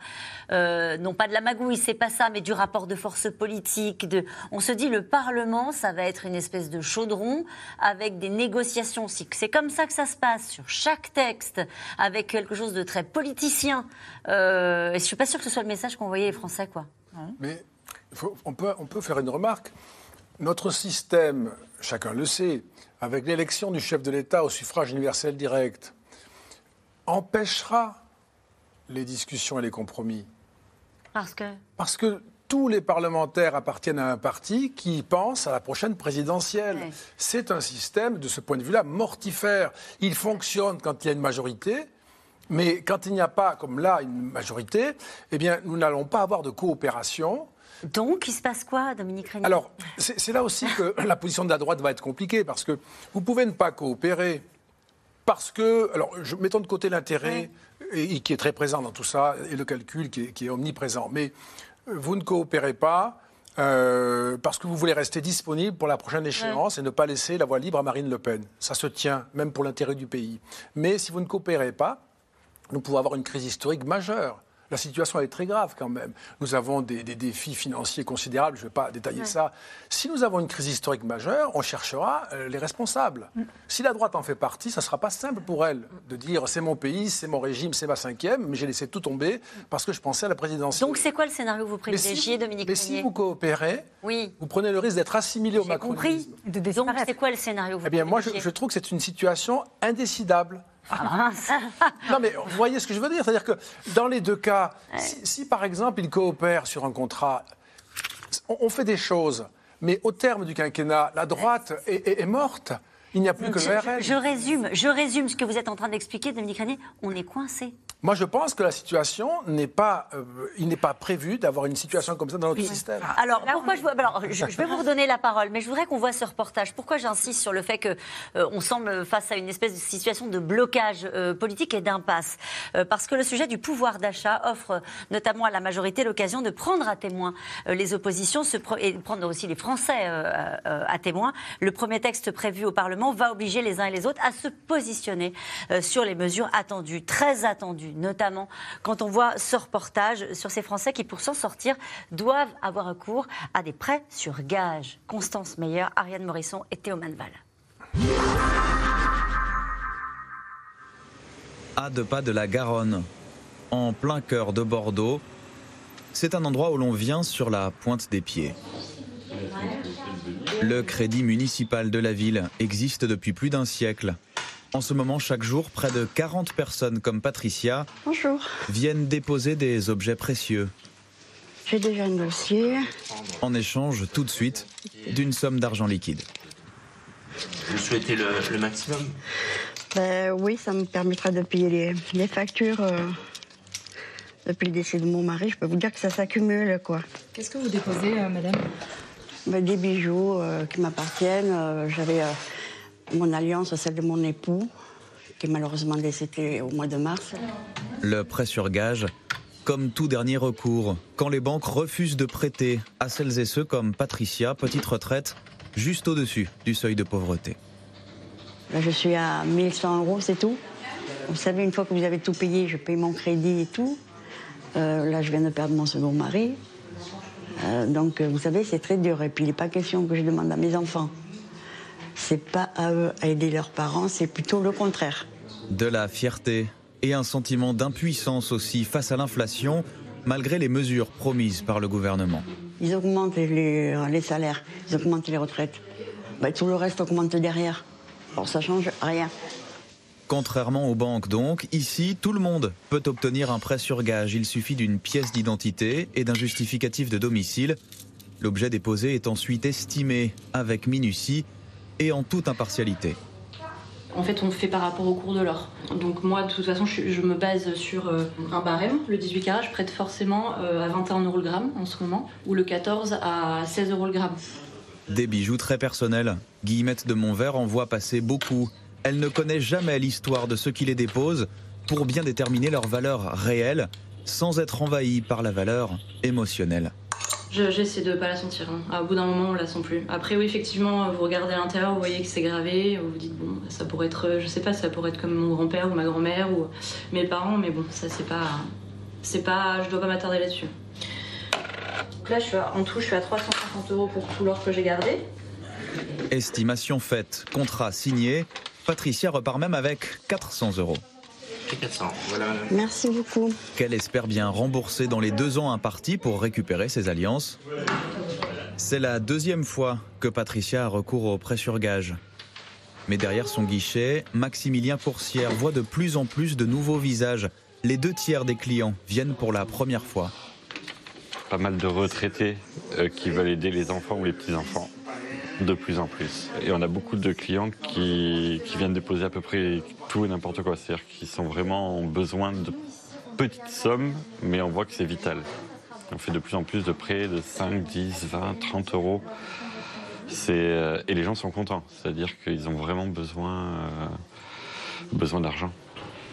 Non pas de la magouille, c'est pas ça, mais du rapport de force politique. On se dit, le Parlement, ça va être une espèce de chaudron avec des négociations. C'est comme ça que ça se passe, sur chaque texte, avec quelque chose de très politicien. Et je ne suis pas sûre que ce soit le message qu'envoyaient les Français, quoi. Mais... On peut faire une remarque. Notre système, chacun le sait, avec l'élection du chef de l'État au suffrage universel direct, empêchera les discussions et les compromis. Parce que tous les parlementaires appartiennent à un parti qui pense à la prochaine présidentielle. Ouais. C'est un système, de ce point de vue-là, mortifère. Il fonctionne quand il y a une majorité, Mais quand il n'y a pas, comme là, une majorité, eh bien, nous n'allons pas avoir de coopération. Donc, il se passe quoi, Dominique Reynié? Alors, c'est là aussi que la position de la droite va être compliquée, parce que vous pouvez ne pas coopérer, parce que, alors, mettons de côté l'intérêt, et qui est très présent dans tout ça, et le calcul qui est omniprésent, mais vous ne coopérez pas parce que vous voulez rester disponible pour la prochaine échéance et ne pas laisser la voie libre à Marine Le Pen. Ça se tient, même pour l'intérêt du pays. Mais si vous ne coopérez pas, nous pouvons avoir une crise historique majeure. La situation est très grave quand même. Nous avons des défis financiers considérables, je ne vais pas détailler ça. Si nous avons une crise historique majeure, on cherchera les responsables. Si la droite en fait partie, ça ne sera pas simple pour elle de dire c'est mon pays, c'est mon régime, c'est ma cinquième, mais j'ai laissé tout tomber parce que je pensais à la présidentielle. Donc c'est quoi le scénario que vous privilégiez, Dominique Reynié ? Mais si vous coopérez, vous prenez le risque d'être assimilé au macronisme. J'ai compris. Donc c'est quoi le scénario que vous privilégiez ? Eh bien moi je trouve que c'est une situation indécidable. Ah, non mais vous voyez ce que je veux dire, c'est-à-dire que dans les deux cas, si par exemple ils coopèrent sur un contrat, on fait des choses, mais au terme du quinquennat, la droite est morte, il n'y a plus que le RN. Je résume ce que vous êtes en train d'expliquer, Dominique Reynié, on est coincé. Moi, je pense que la situation n'est pas... il n'est pas prévu d'avoir une situation comme ça dans notre système. Alors, je vais vous redonner la parole, mais je voudrais qu'on voit ce reportage. Pourquoi j'insiste sur le fait qu'on semble face à une espèce de situation de blocage politique et d'impasse? Parce que le sujet du pouvoir d'achat offre notamment à la majorité l'occasion de prendre à témoin les oppositions et prendre aussi les Français à témoin. Le premier texte prévu au Parlement va obliger les uns et les autres à se positionner sur les mesures attendues, très attendues. Notamment quand on voit ce reportage sur ces Français qui, pour s'en sortir, doivent avoir recours à des prêts sur gage. Constance Meyer, Ariane Morisson et Théo Manval. À deux pas de la Garonne, en plein cœur de Bordeaux, c'est un endroit où l'on vient sur la pointe des pieds. Le crédit municipal de la ville existe depuis plus d'un siècle. En ce moment, chaque jour, près de 40 personnes comme Patricia viennent déposer des objets précieux. J'ai déjà un dossier. En échange, tout de suite, d'une somme d'argent liquide. Vous souhaitez le maximum ? Oui, ça me permettra de payer les factures. Depuis le décès de mon mari, je peux vous dire que ça s'accumule, quoi. Qu'est-ce que vous déposez, madame ? Des bijoux qui m'appartiennent. J'avais... mon alliance, celle de mon époux, qui est malheureusement décédé au mois de mars. Le prêt sur gage, comme tout dernier recours, quand les banques refusent de prêter à celles et ceux comme Patricia, petite retraite, juste au-dessus du seuil de pauvreté. Là, je suis à 1 100 €, c'est tout. Vous savez, une fois que vous avez tout payé, je paye mon crédit et tout. Là, je viens de perdre mon second mari. Donc, vous savez, c'est très dur. Et puis, il n'est pas question que je demande à mes enfants. C'est pas à eux à aider leurs parents, c'est plutôt le contraire. De la fierté et un sentiment d'impuissance aussi face à l'inflation, malgré les mesures promises par le gouvernement. Ils augmentent les salaires, ils augmentent les retraites. Tout le reste augmente derrière. Alors ça change rien. Contrairement aux banques donc, ici, tout le monde peut obtenir un prêt sur gage. Il suffit d'une pièce d'identité et d'un justificatif de domicile. L'objet déposé est ensuite estimé avec minutie et en toute impartialité. En fait, on le fait par rapport au cours de l'or. Donc moi, de toute façon, je me base sur un barème. Le 18 carats, je prête forcément à 21 € le gramme en ce moment, ou le 14 à 16 € le gramme. Des bijoux très personnels. Guillemette de Montvert en voit passer beaucoup. Elle ne connaît jamais l'histoire de ceux qui les déposent pour bien déterminer leur valeur réelle, sans être envahie par la valeur émotionnelle. J'essaie de ne pas la sentir. Au bout d'un moment, on ne la sent plus. Après, oui, effectivement, vous regardez à l'intérieur, vous voyez que c'est gravé, vous vous dites, bon, ça pourrait être, je sais pas, ça pourrait être comme mon grand-père ou ma grand-mère ou mes parents, mais bon, ça, c'est pas, je dois pas m'attarder là-dessus. Là, en tout, je suis à 350 € pour tout l'or que j'ai gardé. Estimation faite, contrat signé, Patricia repart même avec 400 €. 400, voilà. Merci beaucoup. Qu'elle espère bien rembourser dans les 2 ans impartis pour récupérer ses alliances. C'est la deuxième fois que Patricia a recours au prêt sur gage. Mais derrière son guichet, Maximilien Courcière voit de plus en plus de nouveaux visages. Les 2/3 des clients viennent pour la première fois. Pas mal de retraités qui veulent aider les enfants ou les petits-enfants. de plus en plus. Et on a beaucoup de clients qui viennent déposer à peu près tout et n'importe quoi. C'est-à-dire qu'ils sont vraiment en besoin de petites sommes, mais on voit que c'est vital. On fait de plus en plus de prêts de 5, 10, 20, 30 euros. Et les gens sont contents. C'est-à-dire qu'ils ont vraiment besoin d'argent.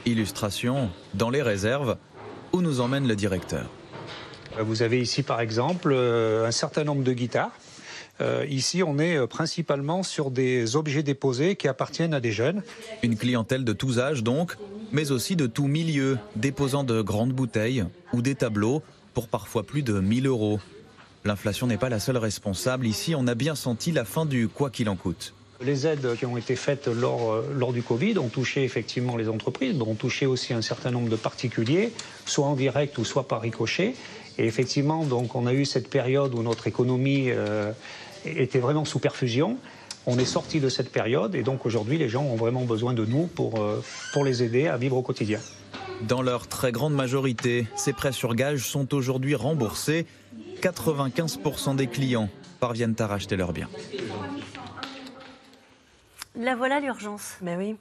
Illustration dans les réserves où nous emmène le directeur. Vous avez ici par exemple un certain nombre de guitares. Ici, on est principalement sur des objets déposés qui appartiennent à des jeunes. Une clientèle de tous âges donc, mais aussi de tous milieux, déposant de grandes bouteilles ou des tableaux pour parfois plus de 1000 euros. L'inflation n'est pas la seule responsable. Ici, on a bien senti la fin du « quoi qu'il en coûte ». Les aides qui ont été faites lors du Covid ont touché effectivement les entreprises, mais ont touché aussi un certain nombre de particuliers, soit en direct ou soit par ricochet. Et effectivement, donc, on a eu cette période où notre économie était vraiment sous perfusion. On est sorti de cette période et donc aujourd'hui, les gens ont vraiment besoin de nous pour les aider à vivre au quotidien. Dans leur très grande majorité, ces prêts sur gage sont aujourd'hui remboursés. 95% des clients parviennent à racheter leurs biens. La voilà l'urgence. Ben oui.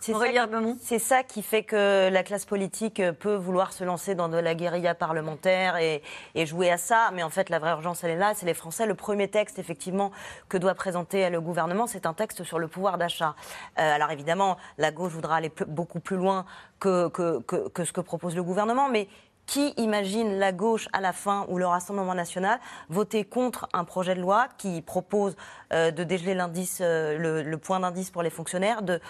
C'est ça qui fait que la classe politique peut vouloir se lancer dans de la guérilla parlementaire et jouer à ça. Mais en fait, la vraie urgence, elle est là, c'est les Français. Le premier texte, effectivement, que doit présenter le gouvernement, c'est un texte sur le pouvoir d'achat. Alors évidemment, la gauche voudra aller beaucoup plus loin que ce que propose le gouvernement, mais... Qui imagine la gauche à la fin ou le Rassemblement National voter contre un projet de loi qui propose de dégeler l'indice, le point d'indice pour les fonctionnaires, de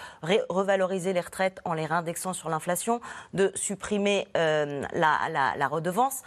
revaloriser les retraites en les réindexant sur l'inflation, de supprimer la redevance?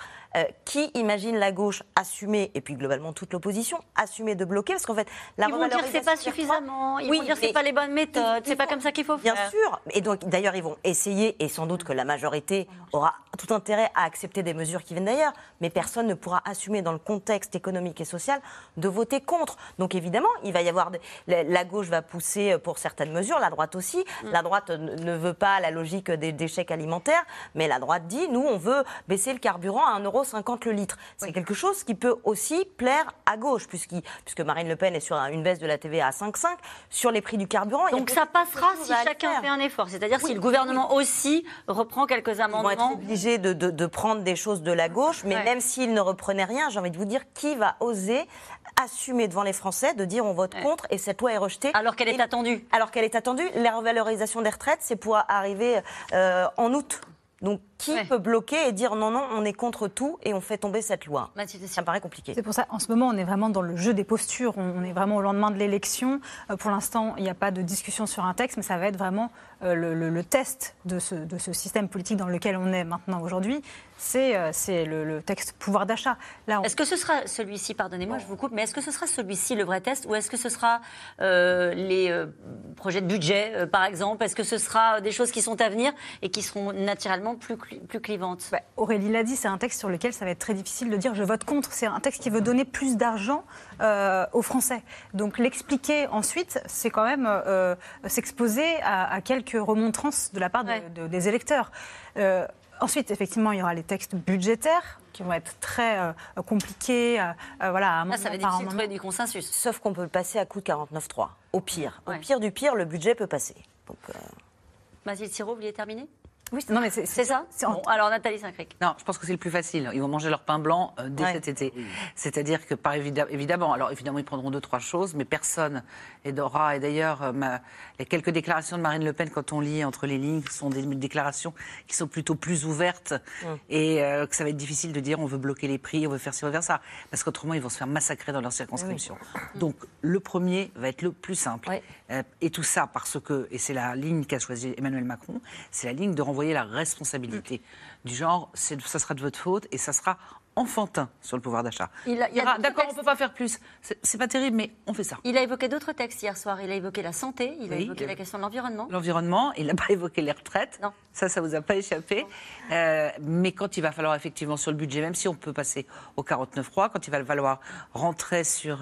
Qui imagine la gauche assumer, et puis globalement toute l'opposition, assumer de bloquer? Parce qu'en fait, la ils vont dire que c'est pas suffisamment, ils vont dire que c'est pas les bonnes méthodes, c'est pas comme ça qu'il faut faire. Bien sûr, et donc d'ailleurs ils vont essayer, et sans doute que la majorité aura tout intérêt à accepter des mesures qui viennent d'ailleurs, mais personne ne pourra assumer dans le contexte économique et social de voter contre. Donc évidemment, il va y avoir la gauche va pousser pour certaines mesures, la droite aussi. La droite ne veut pas la logique des déchets alimentaires, mais la droite dit, nous on veut baisser le carburant à 1,50 € le litre. C'est quelque chose qui peut aussi plaire à gauche, puisque Marine Le Pen est sur une baisse de la TVA à 5,5 sur les prix du carburant. Donc ça passera si chacun fait un effort, c'est-à-dire si le gouvernement aussi reprend quelques amendements. Ils vont être obligés de prendre des choses de la gauche, mais même s'ils ne reprenaient rien, j'ai envie de vous dire, qui va oser assumer devant les Français de dire on vote contre et cette loi est rejetée. Alors qu'elle est attendue. Alors qu'elle est attendue. La revalorisation des retraites, c'est pour arriver en août. Donc, qui peut bloquer et dire non, non, on est contre tout et on fait tomber cette loi? Ça me paraît compliqué. C'est pour ça, en ce moment, on est vraiment dans le jeu des postures. On est vraiment au lendemain de l'élection. Pour l'instant, il n'y a pas de discussion sur un texte, mais ça va être vraiment le test de ce système politique dans lequel on est maintenant aujourd'hui. C'est le texte pouvoir d'achat. Est-ce que ce sera celui-ci, pardonnez-moi, je vous coupe, mais est-ce que ce sera celui-ci le vrai test ou est-ce que ce sera les projets de budget, par exemple? Est-ce que ce sera des choses qui sont à venir et qui seront naturellement plus clivante. Aurélie l'a dit, c'est un texte sur lequel ça va être très difficile de dire je vote contre. C'est un texte qui veut donner plus d'argent aux Français. Donc l'expliquer ensuite, c'est quand même s'exposer à quelques remontrances de la part des électeurs. Ensuite, effectivement, il y aura les textes budgétaires qui vont être très compliqués. Voilà, ça va être difficile de trouver du consensus. Sauf qu'on peut le passer à coup de 49.3. Au pire. Au pire du pire, le budget peut passer. Donc, Mathilde Siraud, vous vouliez terminer? Oui, non, mais c'est ça. Bon, alors Nathalie Saint-Cricq. Non, je pense que c'est le plus facile. Ils vont manger leur pain blanc dès cet été. C'est-à-dire que, évidemment, ils prendront 2-3 choses, mais personne n'aura. Et d'ailleurs, les quelques déclarations de Marine Le Pen, quand on lit entre les lignes, sont des déclarations qui sont plutôt plus ouvertes et que ça va être difficile de dire on veut bloquer les prix, on veut faire ci, on veut faire ça, parce qu'autrement ils vont se faire massacrer dans leur circonscription. Oui. Donc le premier va être le plus simple. Oui. Et tout ça parce que, et c'est la ligne qu'a choisie Emmanuel Macron, c'est la ligne de renvoyer la responsabilité du genre, ça sera de votre faute et ça sera enfantin sur le pouvoir d'achat. D'accord, on ne peut pas faire plus. C'est pas terrible, mais on fait ça. Il a évoqué d'autres textes hier soir. Il a évoqué la santé, il a évoqué la question de l'environnement. L'environnement, il n'a pas évoqué les retraites. Non. Ça vous a pas échappé. Mais quand il va falloir effectivement sur le budget, même si on peut passer au 49.3, quand il va falloir rentrer sur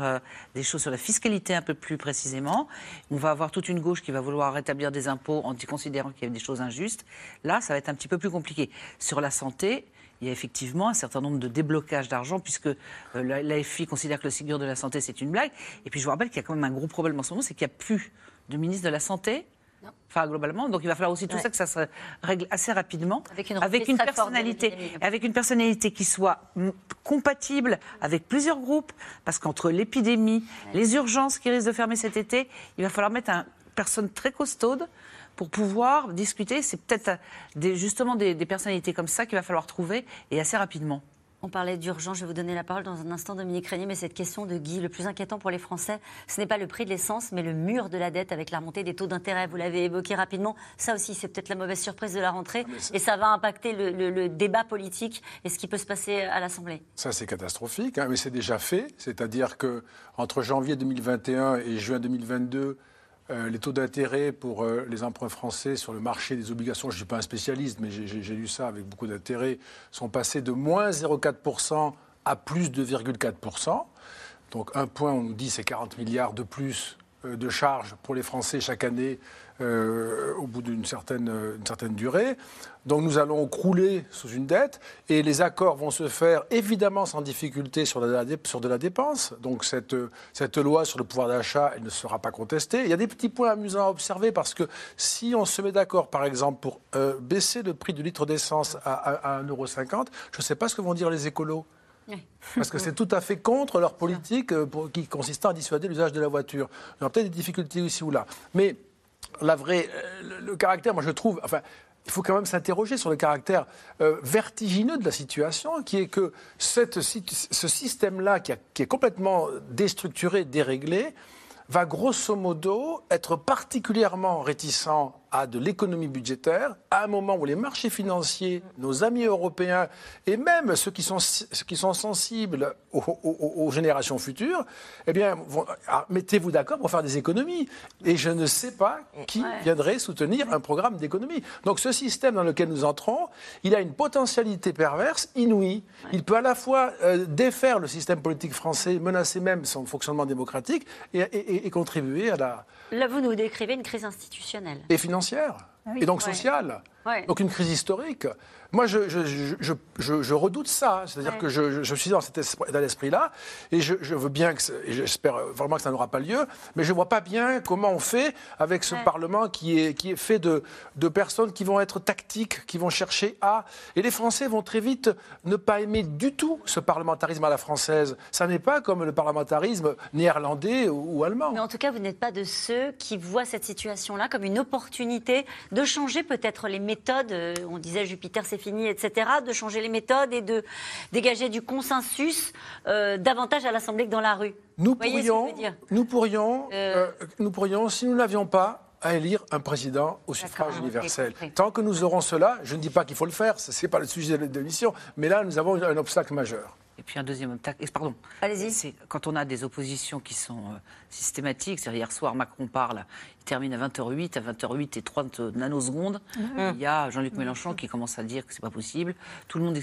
des choses sur la fiscalité un peu plus précisément, on va avoir toute une gauche qui va vouloir rétablir des impôts en considérant qu'il y a des choses injustes. Là, ça va être un petit peu plus compliqué. Sur la santé... il y a effectivement un certain nombre de déblocages d'argent, puisque l'AFI considère que le Ségur de la santé, c'est une blague. Et puis je vous rappelle qu'il y a quand même un gros problème en ce moment, c'est qu'il n'y a plus de ministre de la Santé. Non. Enfin, globalement. Donc, il va falloir aussi tout ça que ça se règle assez rapidement. Avec une personnalité. Avec une personnalité qui soit compatible avec plusieurs groupes. Parce qu'entre l'épidémie, les urgences qui risquent de fermer cet été, il va falloir mettre une personne très costaude pour pouvoir discuter. C'est peut-être justement des personnalités comme ça qu'il va falloir trouver, et assez rapidement. On parlait d'urgence, je vais vous donner la parole dans un instant, Dominique Reynié, mais cette question de Guy, le plus inquiétant pour les Français, ce n'est pas le prix de l'essence, mais le mur de la dette avec la remontée des taux d'intérêt. Vous l'avez évoqué rapidement, ça aussi c'est peut-être la mauvaise surprise de la rentrée, et ça va impacter le débat politique et ce qui peut se passer à l'Assemblée. Ça c'est catastrophique, mais c'est déjà fait, c'est-à-dire qu'entre janvier 2021 et juin 2022, les taux d'intérêt pour les emprunts français sur le marché des obligations, je ne suis pas un spécialiste, mais j'ai lu ça avec beaucoup d'intérêt, sont passés de moins 0,4% à plus 2,4%. Donc un point, on nous dit, c'est 40 milliards de plus de charges pour les Français chaque année au bout d'une certaine durée. Donc nous allons crouler sous une dette et les accords vont se faire évidemment sans difficulté sur de la dépense. Donc cette loi sur le pouvoir d'achat, elle ne sera pas contestée. Il y a des petits points amusants à observer parce que si on se met d'accord, par exemple, pour baisser le prix du litre d'essence à 1,50 €, je ne sais pas ce que vont dire les écolos. Parce que c'est tout à fait contre leur politique qui consiste à dissuader l'usage de la voiture. Il y aura peut-être des difficultés ici ou là. Mais le caractère, moi je trouve... Enfin, il faut quand même s'interroger sur le caractère vertigineux de la situation, qui est que ce système-là, qui est complètement déstructuré, déréglé, va grosso modo être particulièrement réticent à de l'économie budgétaire, à un moment où les marchés financiers, nos amis européens, et même ceux qui sont sensibles aux générations futures, eh bien, mettez-vous d'accord pour faire des économies. Et je ne sais pas qui viendrait soutenir un programme d'économie. Donc ce système dans lequel nous entrons, il a une potentialité perverse inouïe. Il peut à la fois défaire le système politique français, menacer même son fonctionnement démocratique, et contribuer à la... Là, vous nous décrivez une crise institutionnelle. Et financière, et donc sociale, donc une crise historique. Moi, je redoute ça, c'est-à-dire que je suis dans cet esprit-là, et je veux bien, j'espère vraiment que ça n'aura pas lieu, mais je ne vois pas bien comment on fait avec ce Parlement qui est fait de personnes qui vont être tactiques, qui vont chercher à... Et les Français vont très vite ne pas aimer du tout ce parlementarisme à la française. Ça n'est pas comme le parlementarisme néerlandais ou allemand. Mais en tout cas, vous n'êtes pas de ceux qui voient cette situation-là comme une opportunité de changer peut-être les méthodes. On disait Jupiter, c'est fini, etc., de changer les méthodes et de dégager du consensus davantage à l'Assemblée que dans la rue. Nous pourrions, si nous ne l'avions pas, à élire un président au suffrage universel. Tant que nous aurons cela, je ne dis pas qu'il faut le faire, ce n'est pas le sujet de l'émission, mais là, nous avons un obstacle majeur. Et puis un deuxième obstacle, pardon, c'est quand on a des oppositions qui sont systématiques, c'est-à-dire hier soir, Macron parle, il termine à 20h08 et 30 nanosecondes, il y a Jean-Luc Mélenchon qui commence à dire que c'est pas possible, tout le monde...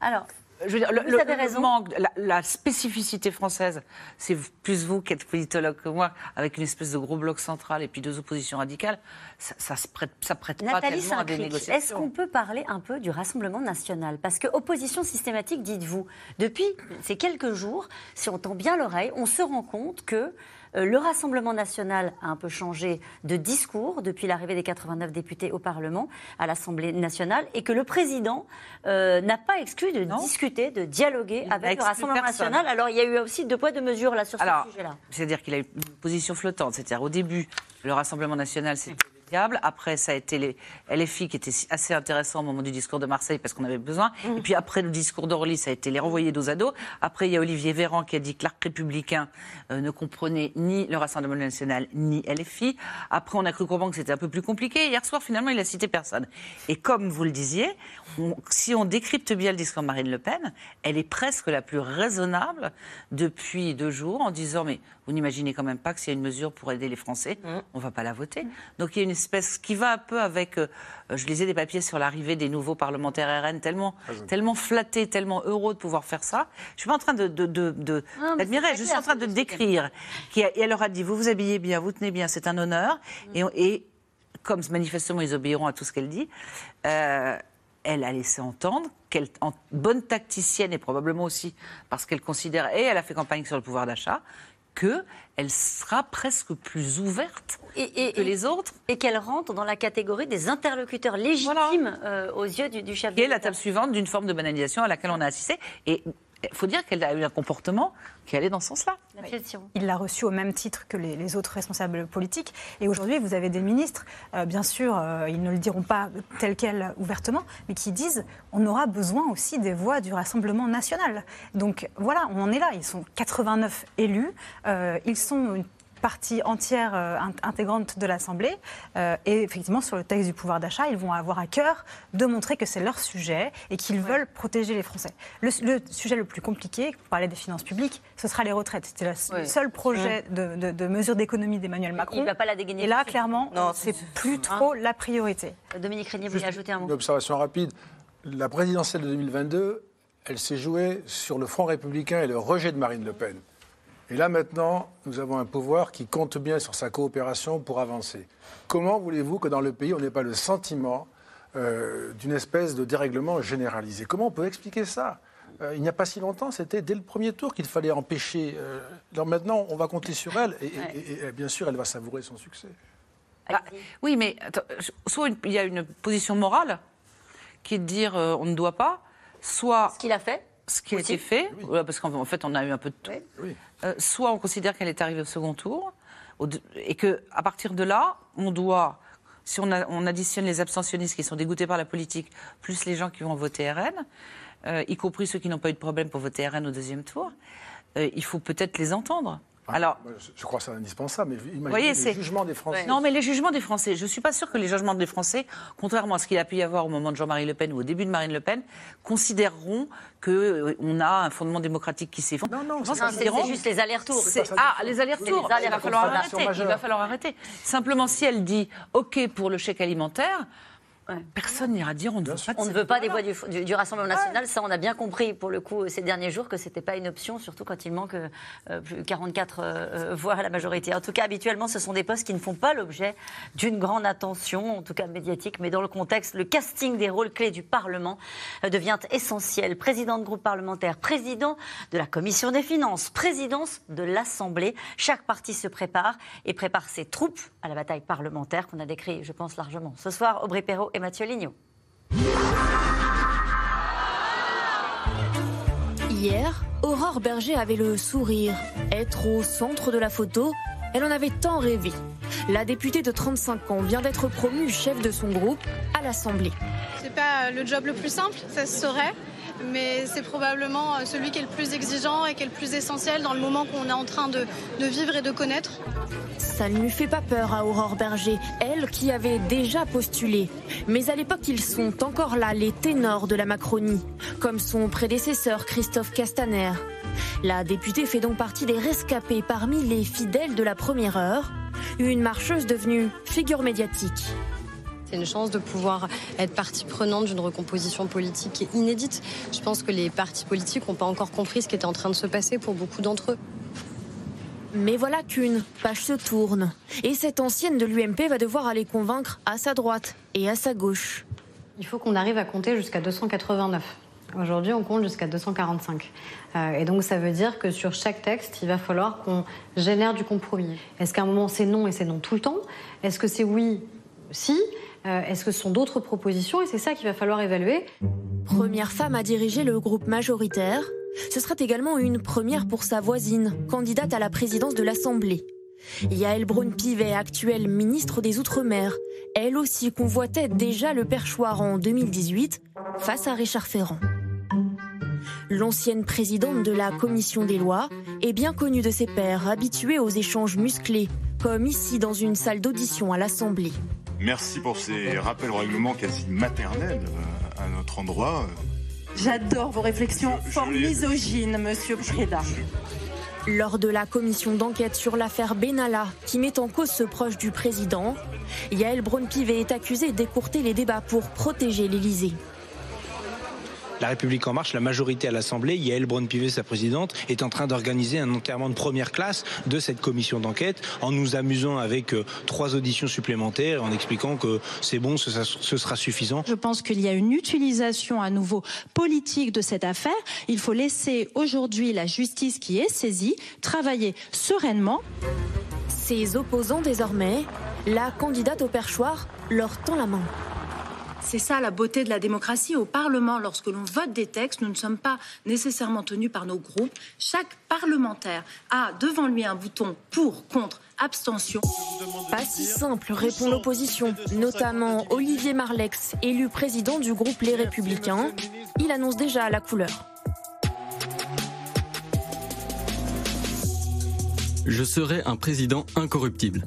Alors, je veux dire, le manque, la spécificité française, c'est plus vous qui êtes politologue que moi, avec une espèce de gros bloc central et puis deux oppositions radicales, ça prête pas tellement à des négociations. Est-ce qu'on peut parler un peu du Rassemblement National? Parce que opposition systématique, dites-vous, depuis ces quelques jours, si on tend bien l'oreille, on se rend compte que le Rassemblement National a un peu changé de discours depuis l'arrivée des 89 députés au Parlement, à l'Assemblée nationale, et que le président n'a pas exclu de discuter, de dialoguer avec le Rassemblement National. Alors il y a eu aussi deux poids, deux mesures là, sur ce sujet-là. C'est-à-dire qu'il a eu une position flottante. C'est-à-dire au début, le Rassemblement National, c'était le diable. Après, ça a été les LFI qui étaient assez intéressants au moment du discours de Marseille parce qu'on avait besoin. Et puis après, le discours d'Orly, ça a été les renvoyés dos à dos. Après, il y a Olivier Véran qui a dit que l'arc républicain ne comprenait ni le Rassemblement National, ni LFI. Après, on a cru comprendre que c'était un peu plus compliqué. Hier soir, finalement, il a cité personne. Et comme vous le disiez, si on décrypte bien le discours de Marine Le Pen, elle est presque la plus raisonnable depuis deux jours en disant « mais vous n'imaginez quand même pas que s'il y a une mesure pour aider les Français, on ne va pas la voter ». Donc il y a une espèce qui va un peu avec... je lisais des papiers sur l'arrivée des nouveaux parlementaires RN, tellement flattés, tellement heureux de pouvoir faire ça. Je ne suis pas en train d'admirer, je suis en train de décrire. Et elle leur a dit « vous vous habillez bien, vous tenez bien, c'est un honneur ». Et comme manifestement ils obéiront à tout ce qu'elle dit... elle a laissé entendre qu'elle, en bonne tacticienne et probablement aussi parce qu'elle considère, et elle a fait campagne sur le pouvoir d'achat, qu'elle sera presque plus ouverte que les autres. Et qu'elle rentre dans la catégorie des interlocuteurs légitimes aux yeux du chef de l'État. Et la table suivante d'une forme de banalisation à laquelle on a assisté. Et il faut dire qu'elle a eu un comportement qui allait dans ce sens-là. Oui. Il l'a reçu au même titre que les autres responsables politiques. Et aujourd'hui, vous avez des ministres, bien sûr, ils ne le diront pas tel quel ouvertement, mais qui disent on aura besoin aussi des voix du Rassemblement National. Donc voilà, on en est là. Ils sont 89 élus. Ils sont une partie entière intégrante de l'Assemblée. Et effectivement, sur le texte du pouvoir d'achat, ils vont avoir à cœur de montrer que c'est leur sujet et qu'ils veulent protéger les Français. Le sujet le plus compliqué, pour parler des finances publiques, ce sera les retraites. C'était le seul projet de mesure d'économie d'Emmanuel Macron. Il ne va pas la dégainer. Et là, clairement, c'est plus trop la priorité. Dominique Reynié, vous voulez ajouter un mot ? Une observation rapide. La présidentielle de 2022, elle s'est jouée sur le front républicain et le rejet de Marine Le Pen. Et là, maintenant, nous avons un pouvoir qui compte bien sur sa coopération pour avancer. Comment voulez-vous que dans le pays, on n'ait pas le sentiment d'une espèce de dérèglement généralisé ? Comment on peut expliquer ça ? Il n'y a pas si longtemps, c'était dès le premier tour qu'il fallait empêcher. Alors maintenant, on va compter sur elle et bien sûr, elle va savourer son succès. Bah, oui, mais attends, soit il y a une position morale qui est de dire on ne doit pas, soit... Ce qu'il a fait ? Ce qui a été fait, parce qu'en fait, on a eu un peu de tout. Oui. Soit on considère qu'elle est arrivée au second tour, et qu'à partir de là, on doit, si on additionne les abstentionnistes qui sont dégoûtés par la politique, plus les gens qui vont voter RN, y compris ceux qui n'ont pas eu de problème pour voter RN au deuxième tour, il faut peut-être les entendre. Alors, je crois que c'est indispensable, mais imaginez les jugements des Français. Non, mais les jugements des Français, je ne suis pas sûre que les jugements des Français, contrairement à ce qu'il a pu y avoir au moment de Jean-Marie Le Pen ou au début de Marine Le Pen, considéreront qu'on a un fondement démocratique qui s'effondre. C'est juste les allers-retours. Les allers-retours, il va falloir arrêter. Simplement, si elle dit « OK pour le chèque alimentaire », personne n'ira dire on ne veut pas. On ne veut pas des voix du Rassemblement National, ça on a bien compris pour le coup ces derniers jours que c'était pas une option, surtout quand il manque 44 voix à la majorité. En tout cas, habituellement, ce sont des postes qui ne font pas l'objet d'une grande attention, en tout cas médiatique, mais dans le contexte, le casting des rôles clés du Parlement devient essentiel. Président de groupe parlementaire, président de la Commission des finances, présidence de l'Assemblée. Chaque parti se prépare et prépare ses troupes à la bataille parlementaire qu'on a décrit, je pense, largement. Ce soir, Aubry Perrault et Mathieu Lignot. Hier, Aurore Bergé avait le sourire. Être au centre de la photo, elle en avait tant rêvé. La députée de 35 ans vient d'être promue chef de son groupe à l'Assemblée. C'est pas le job le plus simple, ça se saurait, mais c'est probablement celui qui est le plus exigeant et qui est le plus essentiel dans le moment qu'on est en train de vivre et de connaître. Ça ne lui fait pas peur à Aurore Bergé, elle qui avait déjà postulé. Mais à l'époque, ils sont encore là, les ténors de la Macronie, comme son prédécesseur Christophe Castaner. La députée fait donc partie des rescapés parmi les fidèles de la première heure, une marcheuse devenue figure médiatique. C'est une chance de pouvoir être partie prenante d'une recomposition politique qui est inédite. Je pense que les partis politiques n'ont pas encore compris ce qui était en train de se passer pour beaucoup d'entre eux. Mais voilà qu'une page se tourne. Et cette ancienne de l'UMP va devoir aller convaincre à sa droite et à sa gauche. Il faut qu'on arrive à compter jusqu'à 289. Aujourd'hui, on compte jusqu'à 245. Et donc, ça veut dire que sur chaque texte, il va falloir qu'on génère du compromis. Est-ce qu'à un moment, c'est non et c'est non tout le temps ? Est-ce que c'est oui ? Si ? Est-ce que ce sont d'autres propositions ? Et c'est ça qu'il va falloir évaluer. Première femme à diriger le groupe majoritaire, ce serait également une première pour sa voisine, candidate à la présidence de l'Assemblée. Yaël Braun-Pivet, actuelle ministre des Outre-mer, elle aussi convoitait déjà le perchoir en 2018 face à Richard Ferrand. L'ancienne présidente de la Commission des lois est bien connue de ses pairs, habituée aux échanges musclés, comme ici dans une salle d'audition à l'Assemblée. Merci pour ces rappels au règlement quasi maternels à notre endroit. J'adore vos réflexions fort misogynes, monsieur Preda. Lors de la commission d'enquête sur l'affaire Benalla, qui met en cause ce proche du président, Yaël Braun-Pivet est accusée d'écourter les débats pour protéger l'Élysée. La République En Marche, la majorité à l'Assemblée, Yaël Braun-Pivet, sa présidente, est en train d'organiser un enterrement de première classe de cette commission d'enquête en nous amusant avec trois auditions supplémentaires, en expliquant que c'est bon, ce sera suffisant. Je pense qu'il y a une utilisation à nouveau politique de cette affaire. Il faut laisser aujourd'hui la justice qui est saisie travailler sereinement. Ses opposants désormais, la candidate au perchoir leur tend la main. C'est ça la beauté de la démocratie. Au Parlement, lorsque l'on vote des textes, nous ne sommes pas nécessairement tenus par nos groupes. Chaque parlementaire a devant lui un bouton pour, contre, abstention. Pas si simple, répond l'opposition, notamment Olivier Marleix, élu président du groupe Les Républicains. Il annonce déjà la couleur. Je serai un président incorruptible.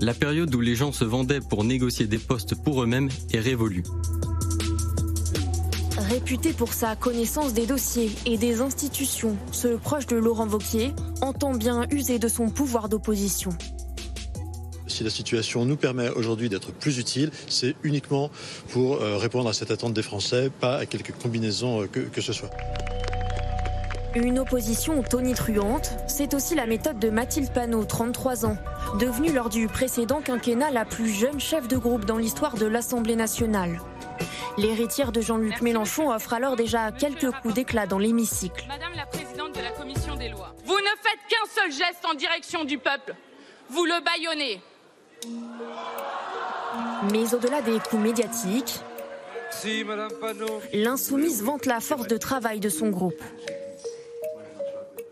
La période où les gens se vendaient pour négocier des postes pour eux-mêmes est révolue. Réputé pour sa connaissance des dossiers et des institutions, ce proche de Laurent Wauquiez entend bien user de son pouvoir d'opposition. Si la situation nous permet aujourd'hui d'être plus utiles, c'est uniquement pour répondre à cette attente des Français, pas à quelques combinaisons que ce soit. Une opposition tonitruante, c'est aussi la méthode de Mathilde Panot, 33 ans, devenue lors du précédent quinquennat la plus jeune chef de groupe dans l'histoire de l'Assemblée nationale. L'héritière de Jean-Luc Mélenchon offre alors déjà quelques coups d'éclat dans l'hémicycle. Madame la présidente de la commission des lois, vous ne faites qu'un seul geste en direction du peuple, vous le bâillonnez. Mais au-delà des coups médiatiques, l'insoumise vante la force de travail de son groupe.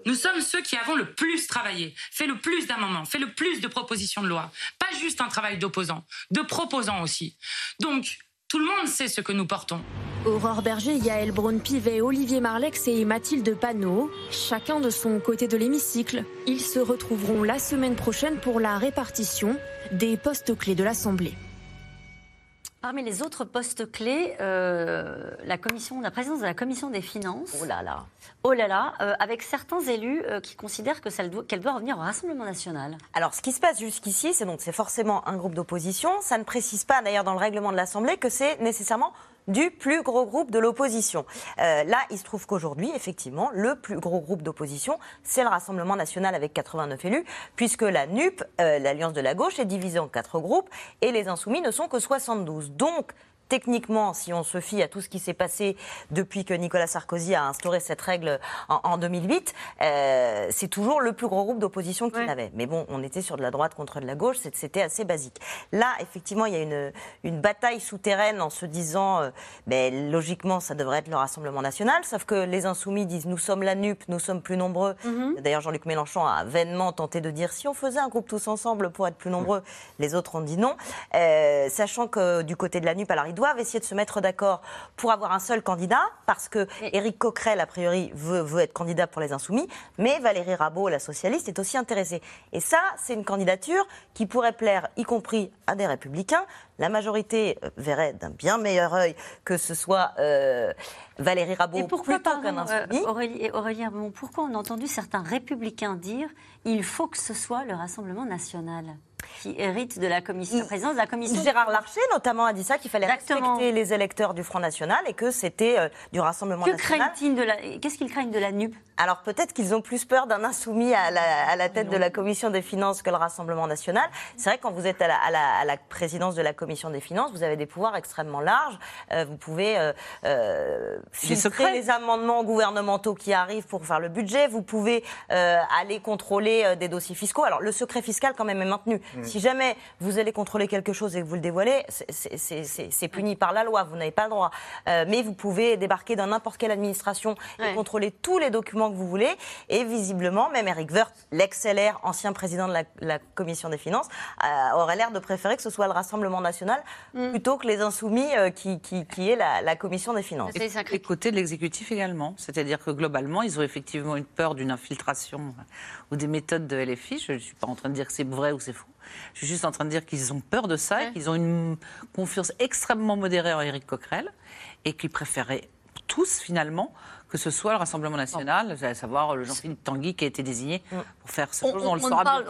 Nous sommes ceux qui avons le plus travaillé, fait le plus d'amendements, fait le plus de propositions de loi. Pas juste un travail d'opposants, de proposants aussi. Donc, tout le monde sait ce que nous portons. Aurore Bergé, Yaël Braun-Pivet, Olivier Marleix et Mathilde Panot, chacun de son côté de l'hémicycle, ils se retrouveront la semaine prochaine pour la répartition des postes clés de l'Assemblée. Parmi les autres postes clés, la présidence de la commission des finances. Oh là là, avec certains élus qui considèrent que qu'elle doit revenir au Rassemblement National. Alors, ce qui se passe jusqu'ici, c'est forcément un groupe d'opposition. Ça ne précise pas, d'ailleurs, dans le règlement de l'Assemblée, que c'est nécessairement du plus gros groupe de l'opposition. Là, il se trouve qu'aujourd'hui, effectivement, le plus gros groupe d'opposition, c'est le Rassemblement National avec 89 élus, puisque la NUP, l'Alliance de la gauche, est divisée en 4 groupes et les Insoumis ne sont que 72. Donc, techniquement, si on se fie à tout ce qui s'est passé depuis que Nicolas Sarkozy a instauré cette règle en 2008, c'est toujours le plus gros groupe d'opposition qu'il avait. Mais bon, on était sur de la droite contre de la gauche, c'était assez basique. Là, effectivement, il y a une bataille souterraine en se disant logiquement, ça devrait être le Rassemblement National, sauf que les Insoumis disent nous sommes la NUP, nous sommes plus nombreux. D'ailleurs, Jean-Luc Mélenchon a vainement tenté de dire si on faisait un groupe tous ensemble pour être plus nombreux, les autres ont dit non. Sachant que du côté de la NUP, alors ils doivent essayer de se mettre d'accord pour avoir un seul candidat, parce que Éric Coquerel, a priori, veut être candidat pour les Insoumis, mais Valérie Rabault, la socialiste, est aussi intéressée. Et ça, c'est une candidature qui pourrait plaire, y compris à des Républicains. La majorité verrait d'un bien meilleur œil que ce soit Valérie Rabault plutôt qu'un Insoumis. Aurélie Herbemont, pourquoi on a entendu certains Républicains dire « il faut que ce soit le Rassemblement National » qui hérite de la présidence de la commission. Gérard Larcher, notamment, a dit ça, qu'il fallait respecter les électeurs du Front National et que c'était du Rassemblement National. Qu'est-ce qu'ils craignent de la NUP ? Alors peut-être qu'ils ont plus peur d'un insoumis à la tête de la commission des finances que le Rassemblement National. C'est vrai, quand vous êtes à la présidence de la commission des finances, vous avez des pouvoirs extrêmement larges. Vous pouvez filtrer les amendements gouvernementaux qui arrivent pour faire le budget. Vous pouvez aller contrôler des dossiers fiscaux. Alors le secret fiscal, quand même, est maintenu. Si jamais vous allez contrôler quelque chose et que vous le dévoilez, c'est puni par la loi, vous n'avez pas le droit. Mais vous pouvez débarquer dans n'importe quelle administration et contrôler tous les documents que vous voulez. Et visiblement, même Éric Woerth, l'ex-LR, ancien président de la Commission des Finances, aurait l'air de préférer que ce soit le Rassemblement National plutôt que les Insoumis qui est la Commission des Finances. Et côté de l'exécutif également. C'est-à-dire que globalement, ils ont effectivement une peur d'une infiltration ou des méthodes de LFI. Je ne suis pas en train de dire que c'est vrai ou c'est faux. Je suis juste en train de dire qu'ils ont peur de ça, qu'ils ont une confiance extrêmement modérée en Éric Coquerel et qu'ils préféraient tous, finalement, que ce soit le Rassemblement National, à savoir le Jean-Philippe Tanguy qui a été désigné pour faire ce chose.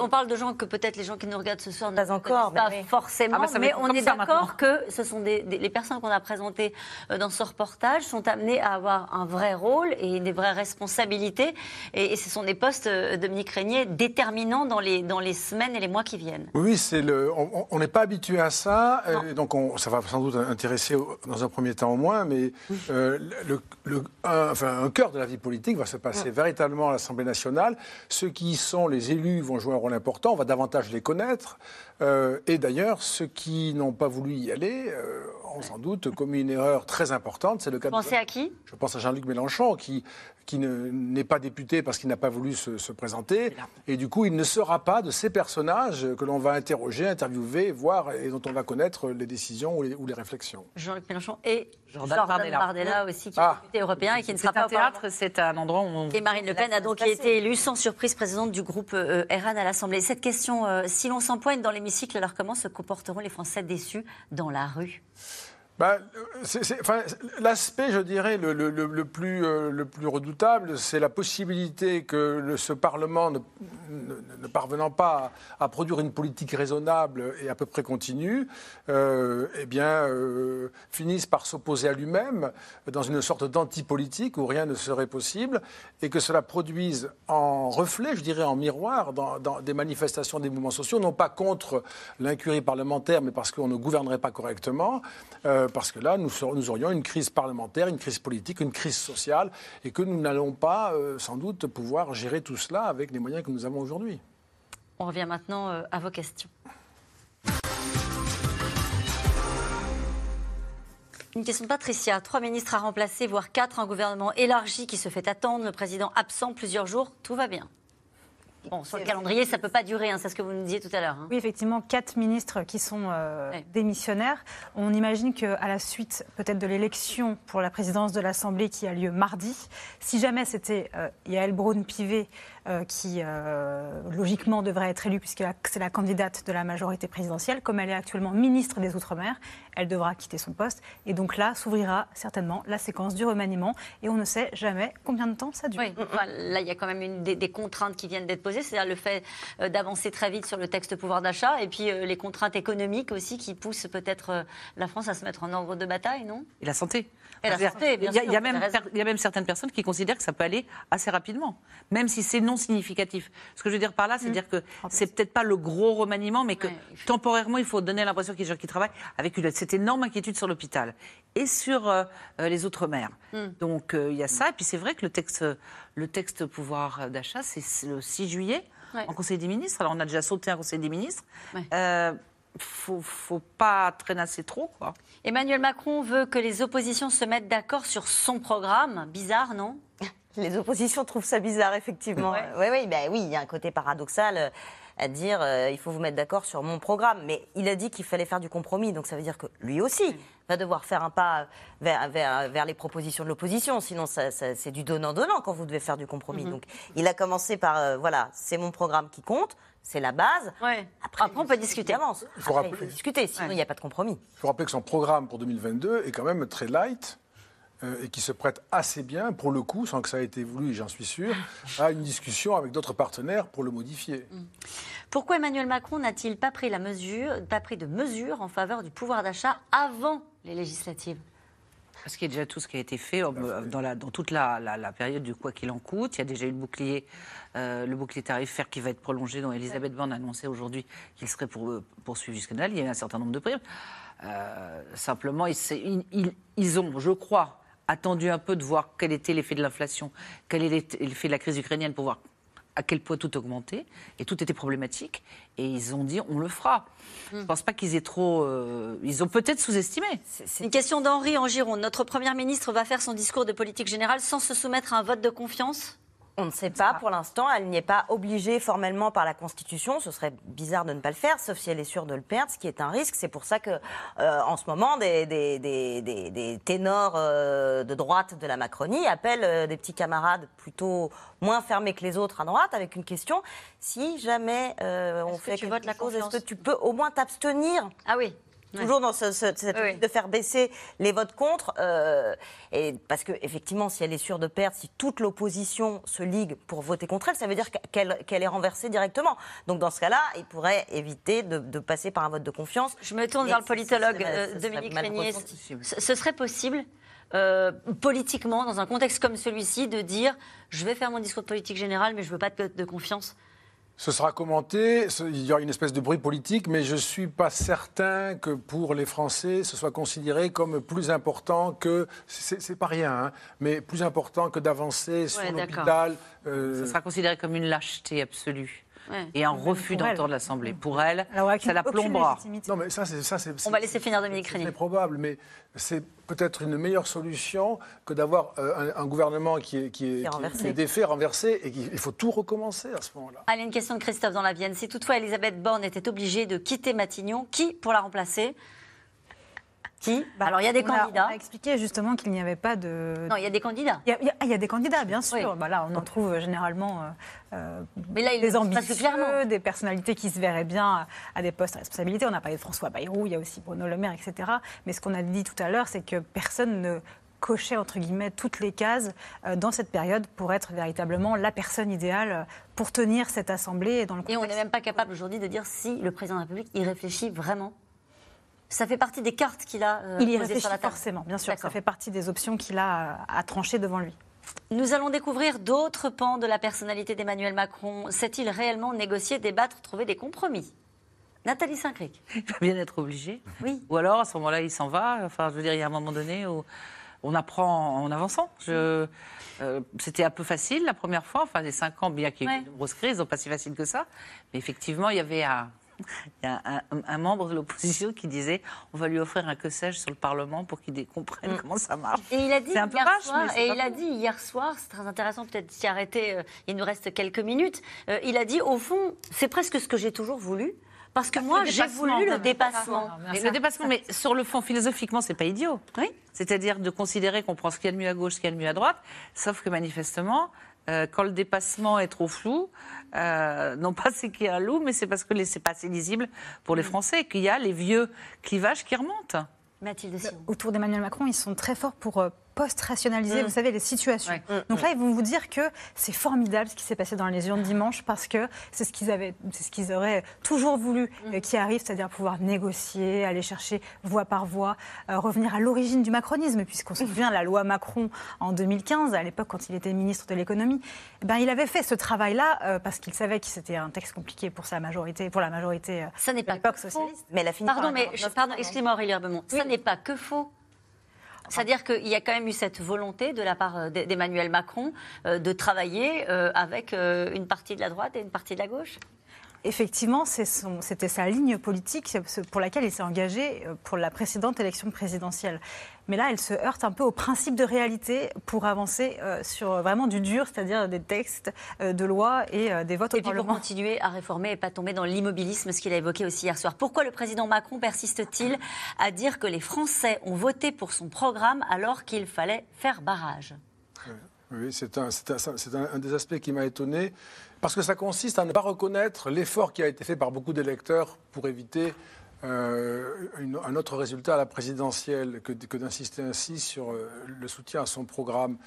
On parle de gens que peut-être les gens qui nous regardent ce soir ne pas encore, pas forcément, mais on est d'accord que ce sont les personnes qu'on a présentées dans ce reportage sont amenées à avoir un vrai rôle et des vraies responsabilités, et ce sont des postes, Dominique Reynié, déterminants dans les semaines et les mois qui viennent. Oui, on n'est pas habitué à ça, donc ça va sans doute intéresser dans un premier temps au moins, mais un cœur de la vie politique va se passer véritablement à l'Assemblée nationale. Ceux qui y sont, les élus, vont jouer un rôle important, on va davantage les connaître, et d'ailleurs, ceux qui n'ont pas voulu y aller ont sans doute commis une erreur très importante. C'est le cas de... Vous pensez à qui ? Je pense à Jean-Luc Mélenchon, qui n'est pas député parce qu'il n'a pas voulu se présenter, et du coup il ne sera pas de ces personnages que l'on va interroger, interviewer, voir, et dont on va connaître les décisions ou les réflexions. Jean-Luc Mélenchon et Jordan Bardella aussi, qui est député européen et qui ne sera pas au Parlement. C'est un endroit où on... Et Marine Le Pen a donc été élue sans surprise présidente du groupe RN à l'Assemblée. Cette question, si l'on s'empoigne dans l'hémicycle, alors comment se comporteront les Français déçus dans la rue ? L'aspect, je dirais, le plus redoutable, c'est la possibilité que ce Parlement, ne parvenant pas à produire une politique raisonnable et à peu près continue, finisse par s'opposer à lui-même dans une sorte d'antipolitique où rien ne serait possible, et que cela produise en reflet, je dirais en miroir, dans des manifestations des mouvements sociaux, non pas contre l'incurie parlementaire, mais parce qu'on ne gouvernerait pas correctement. Parce que là, nous aurions une crise parlementaire, une crise politique, une crise sociale, et que nous n'allons pas, sans doute, pouvoir gérer tout cela avec les moyens que nous avons aujourd'hui. On revient maintenant à vos questions. Une question de Patricia. 3 ministres à remplacer, voire 4, un gouvernement élargi qui se fait attendre, le président absent plusieurs jours, tout va bien. Bon, sur le calendrier, ça ne peut pas durer, c'est ce que vous nous disiez tout à l'heure. Oui, effectivement, 4 ministres qui sont démissionnaires. On imagine qu'à la suite peut-être de l'élection pour la présidence de l'Assemblée qui a lieu mardi, si jamais c'était Yaël Braun-Pivet qui logiquement devrait être élue puisque c'est la candidate de la majorité présidentielle, comme elle est actuellement ministre des Outre-mer, elle devra quitter son poste. Et donc là, s'ouvrira certainement la séquence du remaniement et on ne sait jamais combien de temps ça dure. Oui, là, il y a quand même des contraintes qui viennent d'être posées. C'est-à-dire le fait d'avancer très vite sur le texte pouvoir d'achat et puis les contraintes économiques aussi qui poussent peut-être la France à se mettre en ordre de bataille, non ? Et la santé. Il y a même certaines personnes qui considèrent que ça peut aller assez rapidement, même si c'est non significatif. Ce que je veux dire par là, c'est-à-dire que c'est peut-être pas le gros remaniement, mais que temporairement, il faut donner l'impression qu'il y a des gens qui travaillent avec cette énorme inquiétude sur l'hôpital et sur les Outre-mer. Donc il y a ça, et puis c'est vrai que le texte pouvoir d'achat, c'est le 6 juillet en Conseil des ministres. Alors on a déjà sauté un Conseil des ministres. Faut pas traînasser trop, quoi. Emmanuel Macron veut que les oppositions se mettent d'accord sur son programme. Bizarre, non ? Les oppositions trouvent ça bizarre, effectivement. Oui, il y a un côté paradoxal à dire il faut vous mettre d'accord sur mon programme. Mais il a dit qu'il fallait faire du compromis, donc ça veut dire que lui aussi va devoir faire un pas vers les propositions de l'opposition. Sinon, c'est du donnant-donnant quand vous devez faire du compromis. Donc il a commencé par c'est mon programme qui compte. C'est la base. Après, on peut discuter. Il faut discuter, sinon il n'y a pas de compromis. Il faut rappeler que son programme pour 2022 est quand même très light et qui se prête assez bien, pour le coup, sans que ça ait été voulu, j'en suis sûr, à une discussion avec d'autres partenaires pour le modifier. Pourquoi Emmanuel Macron n'a-t-il pas pris de mesures en faveur du pouvoir d'achat avant les législatives ? Parce qu'il y a déjà tout ce qui a été fait dans toute la période du quoi qu'il en coûte. Il y a déjà eu le bouclier tarifaire qui va être prolongé, dont Elisabeth Borne a annoncé aujourd'hui qu'il serait poursuivi jusqu'à Noël. Il y a eu un certain nombre de primes. Simplement, ils ont, je crois, attendu un peu de voir quel était l'effet de l'inflation, quel est l'effet de la crise ukrainienne pour voir à quel point tout augmentait, et tout était problématique, et ils ont dit on le fera. Je ne pense pas qu'ils aient trop... ils ont peut-être sous-estimé. Une question d'Henri en Gironde. Notre Première ministre va faire son discours de politique générale sans se soumettre à un vote de confiance ? On ne sait pas pour l'instant, elle n'y est pas obligée formellement par la Constitution, ce serait bizarre de ne pas le faire, sauf si elle est sûre de le perdre, ce qui est un risque. C'est pour ça que, en ce moment, des ténors de droite de la Macronie appellent des petits camarades plutôt moins fermés que les autres à droite, avec une question, si jamais on fait quelque chose, est-ce que tu peux au moins t'abstenir ? Ah oui. toujours dans cette envie de faire baisser les votes contre. Et parce qu'effectivement, si elle est sûre de perdre, si toute l'opposition se ligue pour voter contre elle, ça veut dire qu'elle est renversée directement. Donc dans ce cas-là, il pourrait éviter de passer par un vote de confiance. Je me tourne vers le politologue Dominique Reynié. Ce serait possible politiquement, dans un contexte comme celui-ci, de dire « je vais faire mon discours de politique générale, mais je ne veux pas de confiance ». Ce sera commenté, il y aura une espèce de bruit politique, mais je ne suis pas certain que pour les Français, ce soit considéré comme plus important que, c'est pas rien, hein, mais plus important que d'avancer sur l'hôpital. Ce sera considéré comme une lâcheté absolue. Ouais. Et un refus d'entendre l'Assemblée. Pour elle, ça la plombera. Non, mais on va laisser finir Dominique Reynié. C'est probable, mais c'est peut-être une meilleure solution que d'avoir un gouvernement qui est défait, renversé, et qu'il faut tout recommencer à ce moment-là. Allez, une question de Christophe dans la Vienne. Si toutefois Elisabeth Borne était obligée de quitter Matignon, qui pour la remplacer ? Qui ? Alors, il y a des candidats. On a expliqué justement qu'il n'y avait pas de... Non, il y a des candidats. Il y a des candidats, bien sûr. Oui. Bah là, on en trouve généralement mais là, des ambitieux, des personnalités qui se verraient bien à des postes à responsabilité. On a parlé de François Bayrou, il y a aussi Bruno Le Maire, etc. Mais ce qu'on a dit tout à l'heure, c'est que personne ne cochait, entre guillemets, toutes les cases dans cette période pour être véritablement la personne idéale pour tenir cette Assemblée. Et, on n'est même pas capable aujourd'hui de dire si le président de la République y réfléchit vraiment. Ça fait partie des cartes qu'il a posées sur la table. Forcément, bien sûr. D'accord. Ça fait partie des options qu'il a à trancher devant lui. Nous allons découvrir d'autres pans de la personnalité d'Emmanuel Macron. Sait-il réellement négocier, débattre, trouver des compromis ? Nathalie Saint-Cricq. Il va bien être obligé. Oui. Ou alors, à ce moment-là, il s'en va. Enfin, je veux dire, il y a un moment donné où on apprend en avançant. C'était un peu facile la première fois. Enfin, les 5 ans, bien qu'il y ait eu de grosses crises, n'ont pas si facile que ça. Mais effectivement, il y avait un membre de l'opposition qui disait on va lui offrir un que sais-je sur le Parlement pour qu'il comprenne comment ça marche. Et il a dit hier soir, c'est très intéressant peut-être d'y arrêter, il nous reste quelques minutes, il a dit au fond c'est presque ce que j'ai toujours voulu. Parce que moi, j'ai voulu le dépassement. Le dépassement, mais sur le fond, philosophiquement, c'est pas idiot. Oui. C'est-à-dire de considérer qu'on prend ce qu'il y a de mieux à gauche, ce qu'il y a de mieux à droite, sauf que manifestement, quand le dépassement est trop flou, non pas c'est qu'il y a un loup, mais c'est parce que c'est pas assez lisible pour les Français et qu'il y a les vieux clivages qui remontent. Mathilde Siraud. Autour d'Emmanuel Macron, ils sont très forts pour post-rationaliser, vous savez, les situations. Ouais. Donc là, ils vont vous dire que c'est formidable ce qui s'est passé dans les urnes dimanche parce que c'est ce qu'ils auraient toujours voulu qui arrive, c'est-à-dire pouvoir négocier, aller chercher voix par voix, revenir à l'origine du macronisme, puisqu'on se souvient la loi Macron en 2015, à l'époque quand il était ministre de l'économie, il avait fait ce travail-là parce qu'il savait que c'était un texte compliqué pour sa majorité, pour la majorité ça n'est pas de l'époque socialiste. Mais la pardon, excusez-moi Aurélie Herbemont, ça n'est pas que faux. C'est-à-dire qu'il y a quand même eu cette volonté de la part d'Emmanuel Macron de travailler avec une partie de la droite et une partie de la gauche ? Effectivement, c'était sa ligne politique pour laquelle il s'est engagé pour la précédente élection présidentielle. Mais là, elle se heurte un peu au principe de réalité pour avancer sur vraiment du dur, c'est-à-dire des textes de loi et des votes au Parlement. Et puis pour continuer à réformer et pas tomber dans l'immobilisme, ce qu'il a évoqué aussi hier soir. Pourquoi le président Macron persiste-t-il à dire que les Français ont voté pour son programme alors qu'il fallait faire barrage ? Oui, c'est un des aspects qui m'a étonné. Parce que ça consiste à ne pas reconnaître l'effort qui a été fait par beaucoup d'électeurs pour éviter un autre résultat à la présidentielle que d'insister ainsi sur le soutien à son programme.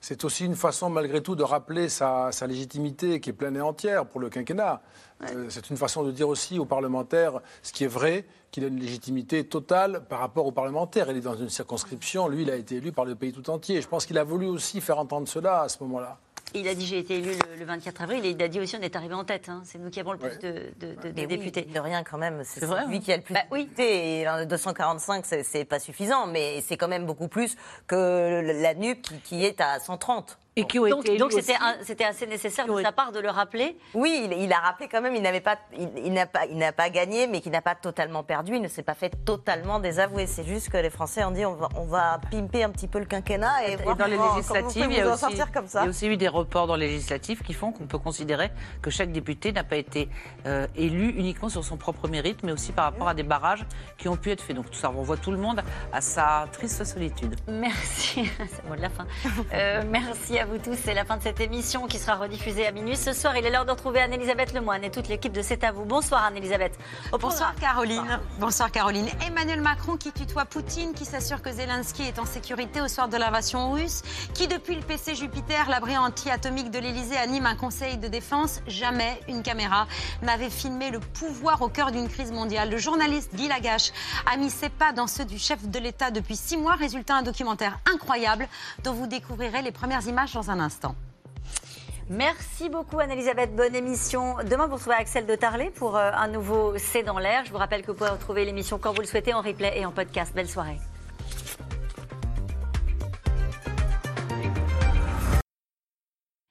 C'est aussi une façon, malgré tout, de rappeler sa légitimité qui est pleine et entière pour le quinquennat. C'est une façon de dire aussi aux parlementaires ce qui est vrai, qu'il a une légitimité totale par rapport aux parlementaires. Il est dans une circonscription, lui, il a été élu par le pays tout entier. Je pense qu'il a voulu aussi faire entendre cela à ce moment-là. Il a dit j'ai été élu le 24 avril et il a dit aussi on est arrivé en tête. Hein. C'est nous qui avons le plus de députés. Oui, de rien quand même, c'est vrai, lui qui a le plus de députés. 245, c'est pas suffisant, mais c'est quand même beaucoup plus que la NUP qui est à 130. Et qui ont été donc c'était assez nécessaire de sa part de le rappeler. Oui, il a rappelé quand même, il n'a pas gagné, mais qu'il n'a pas totalement perdu, il ne s'est pas fait totalement désavouer. C'est juste que les Français ont dit on va pimper un petit peu le quinquennat et voir dans les législatives, il y a aussi eu des reports dans les législatives qui font qu'on peut considérer que chaque député n'a pas été élu uniquement sur son propre mérite, mais aussi par rapport à des barrages qui ont pu être faits. Donc tout ça renvoie tout le monde à sa triste solitude. Merci, c'est le mot de la fin. Merci. à vous tous. C'est la fin de cette émission qui sera rediffusée à minuit. Ce soir, il est l'heure de retrouver Anne-Elisabeth Lemoyne et toute l'équipe de C'est à vous. Bonsoir Anne-Elisabeth. Bonsoir Caroline. Bonsoir Caroline. Emmanuel Macron qui tutoie Poutine, qui s'assure que Zelensky est en sécurité au soir de l'invasion russe, qui depuis le PC Jupiter, l'abri anti-atomique de l'Elysée, anime un conseil de défense. Jamais une caméra n'avait filmé le pouvoir au cœur d'une crise mondiale. Le journaliste Guy Lagache a mis ses pas dans ceux du chef de l'État depuis 6 mois. Résultat, un documentaire incroyable dont vous découvrirez les premières images dans un instant. Merci beaucoup Anne-Elisabeth, bonne émission. Demain vous retrouvez Axel de Tarlé pour un nouveau C'est dans l'air. Je vous rappelle que vous pouvez retrouver l'émission quand vous le souhaitez en replay et en podcast. Belle soirée.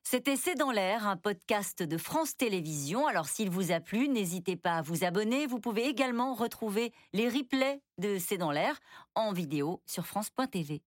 C'était C'est dans l'air, un podcast de France Télévisions. Alors s'il vous a plu, n'hésitez pas à vous abonner. Vous pouvez également retrouver les replays de C'est dans l'air en vidéo sur France.tv.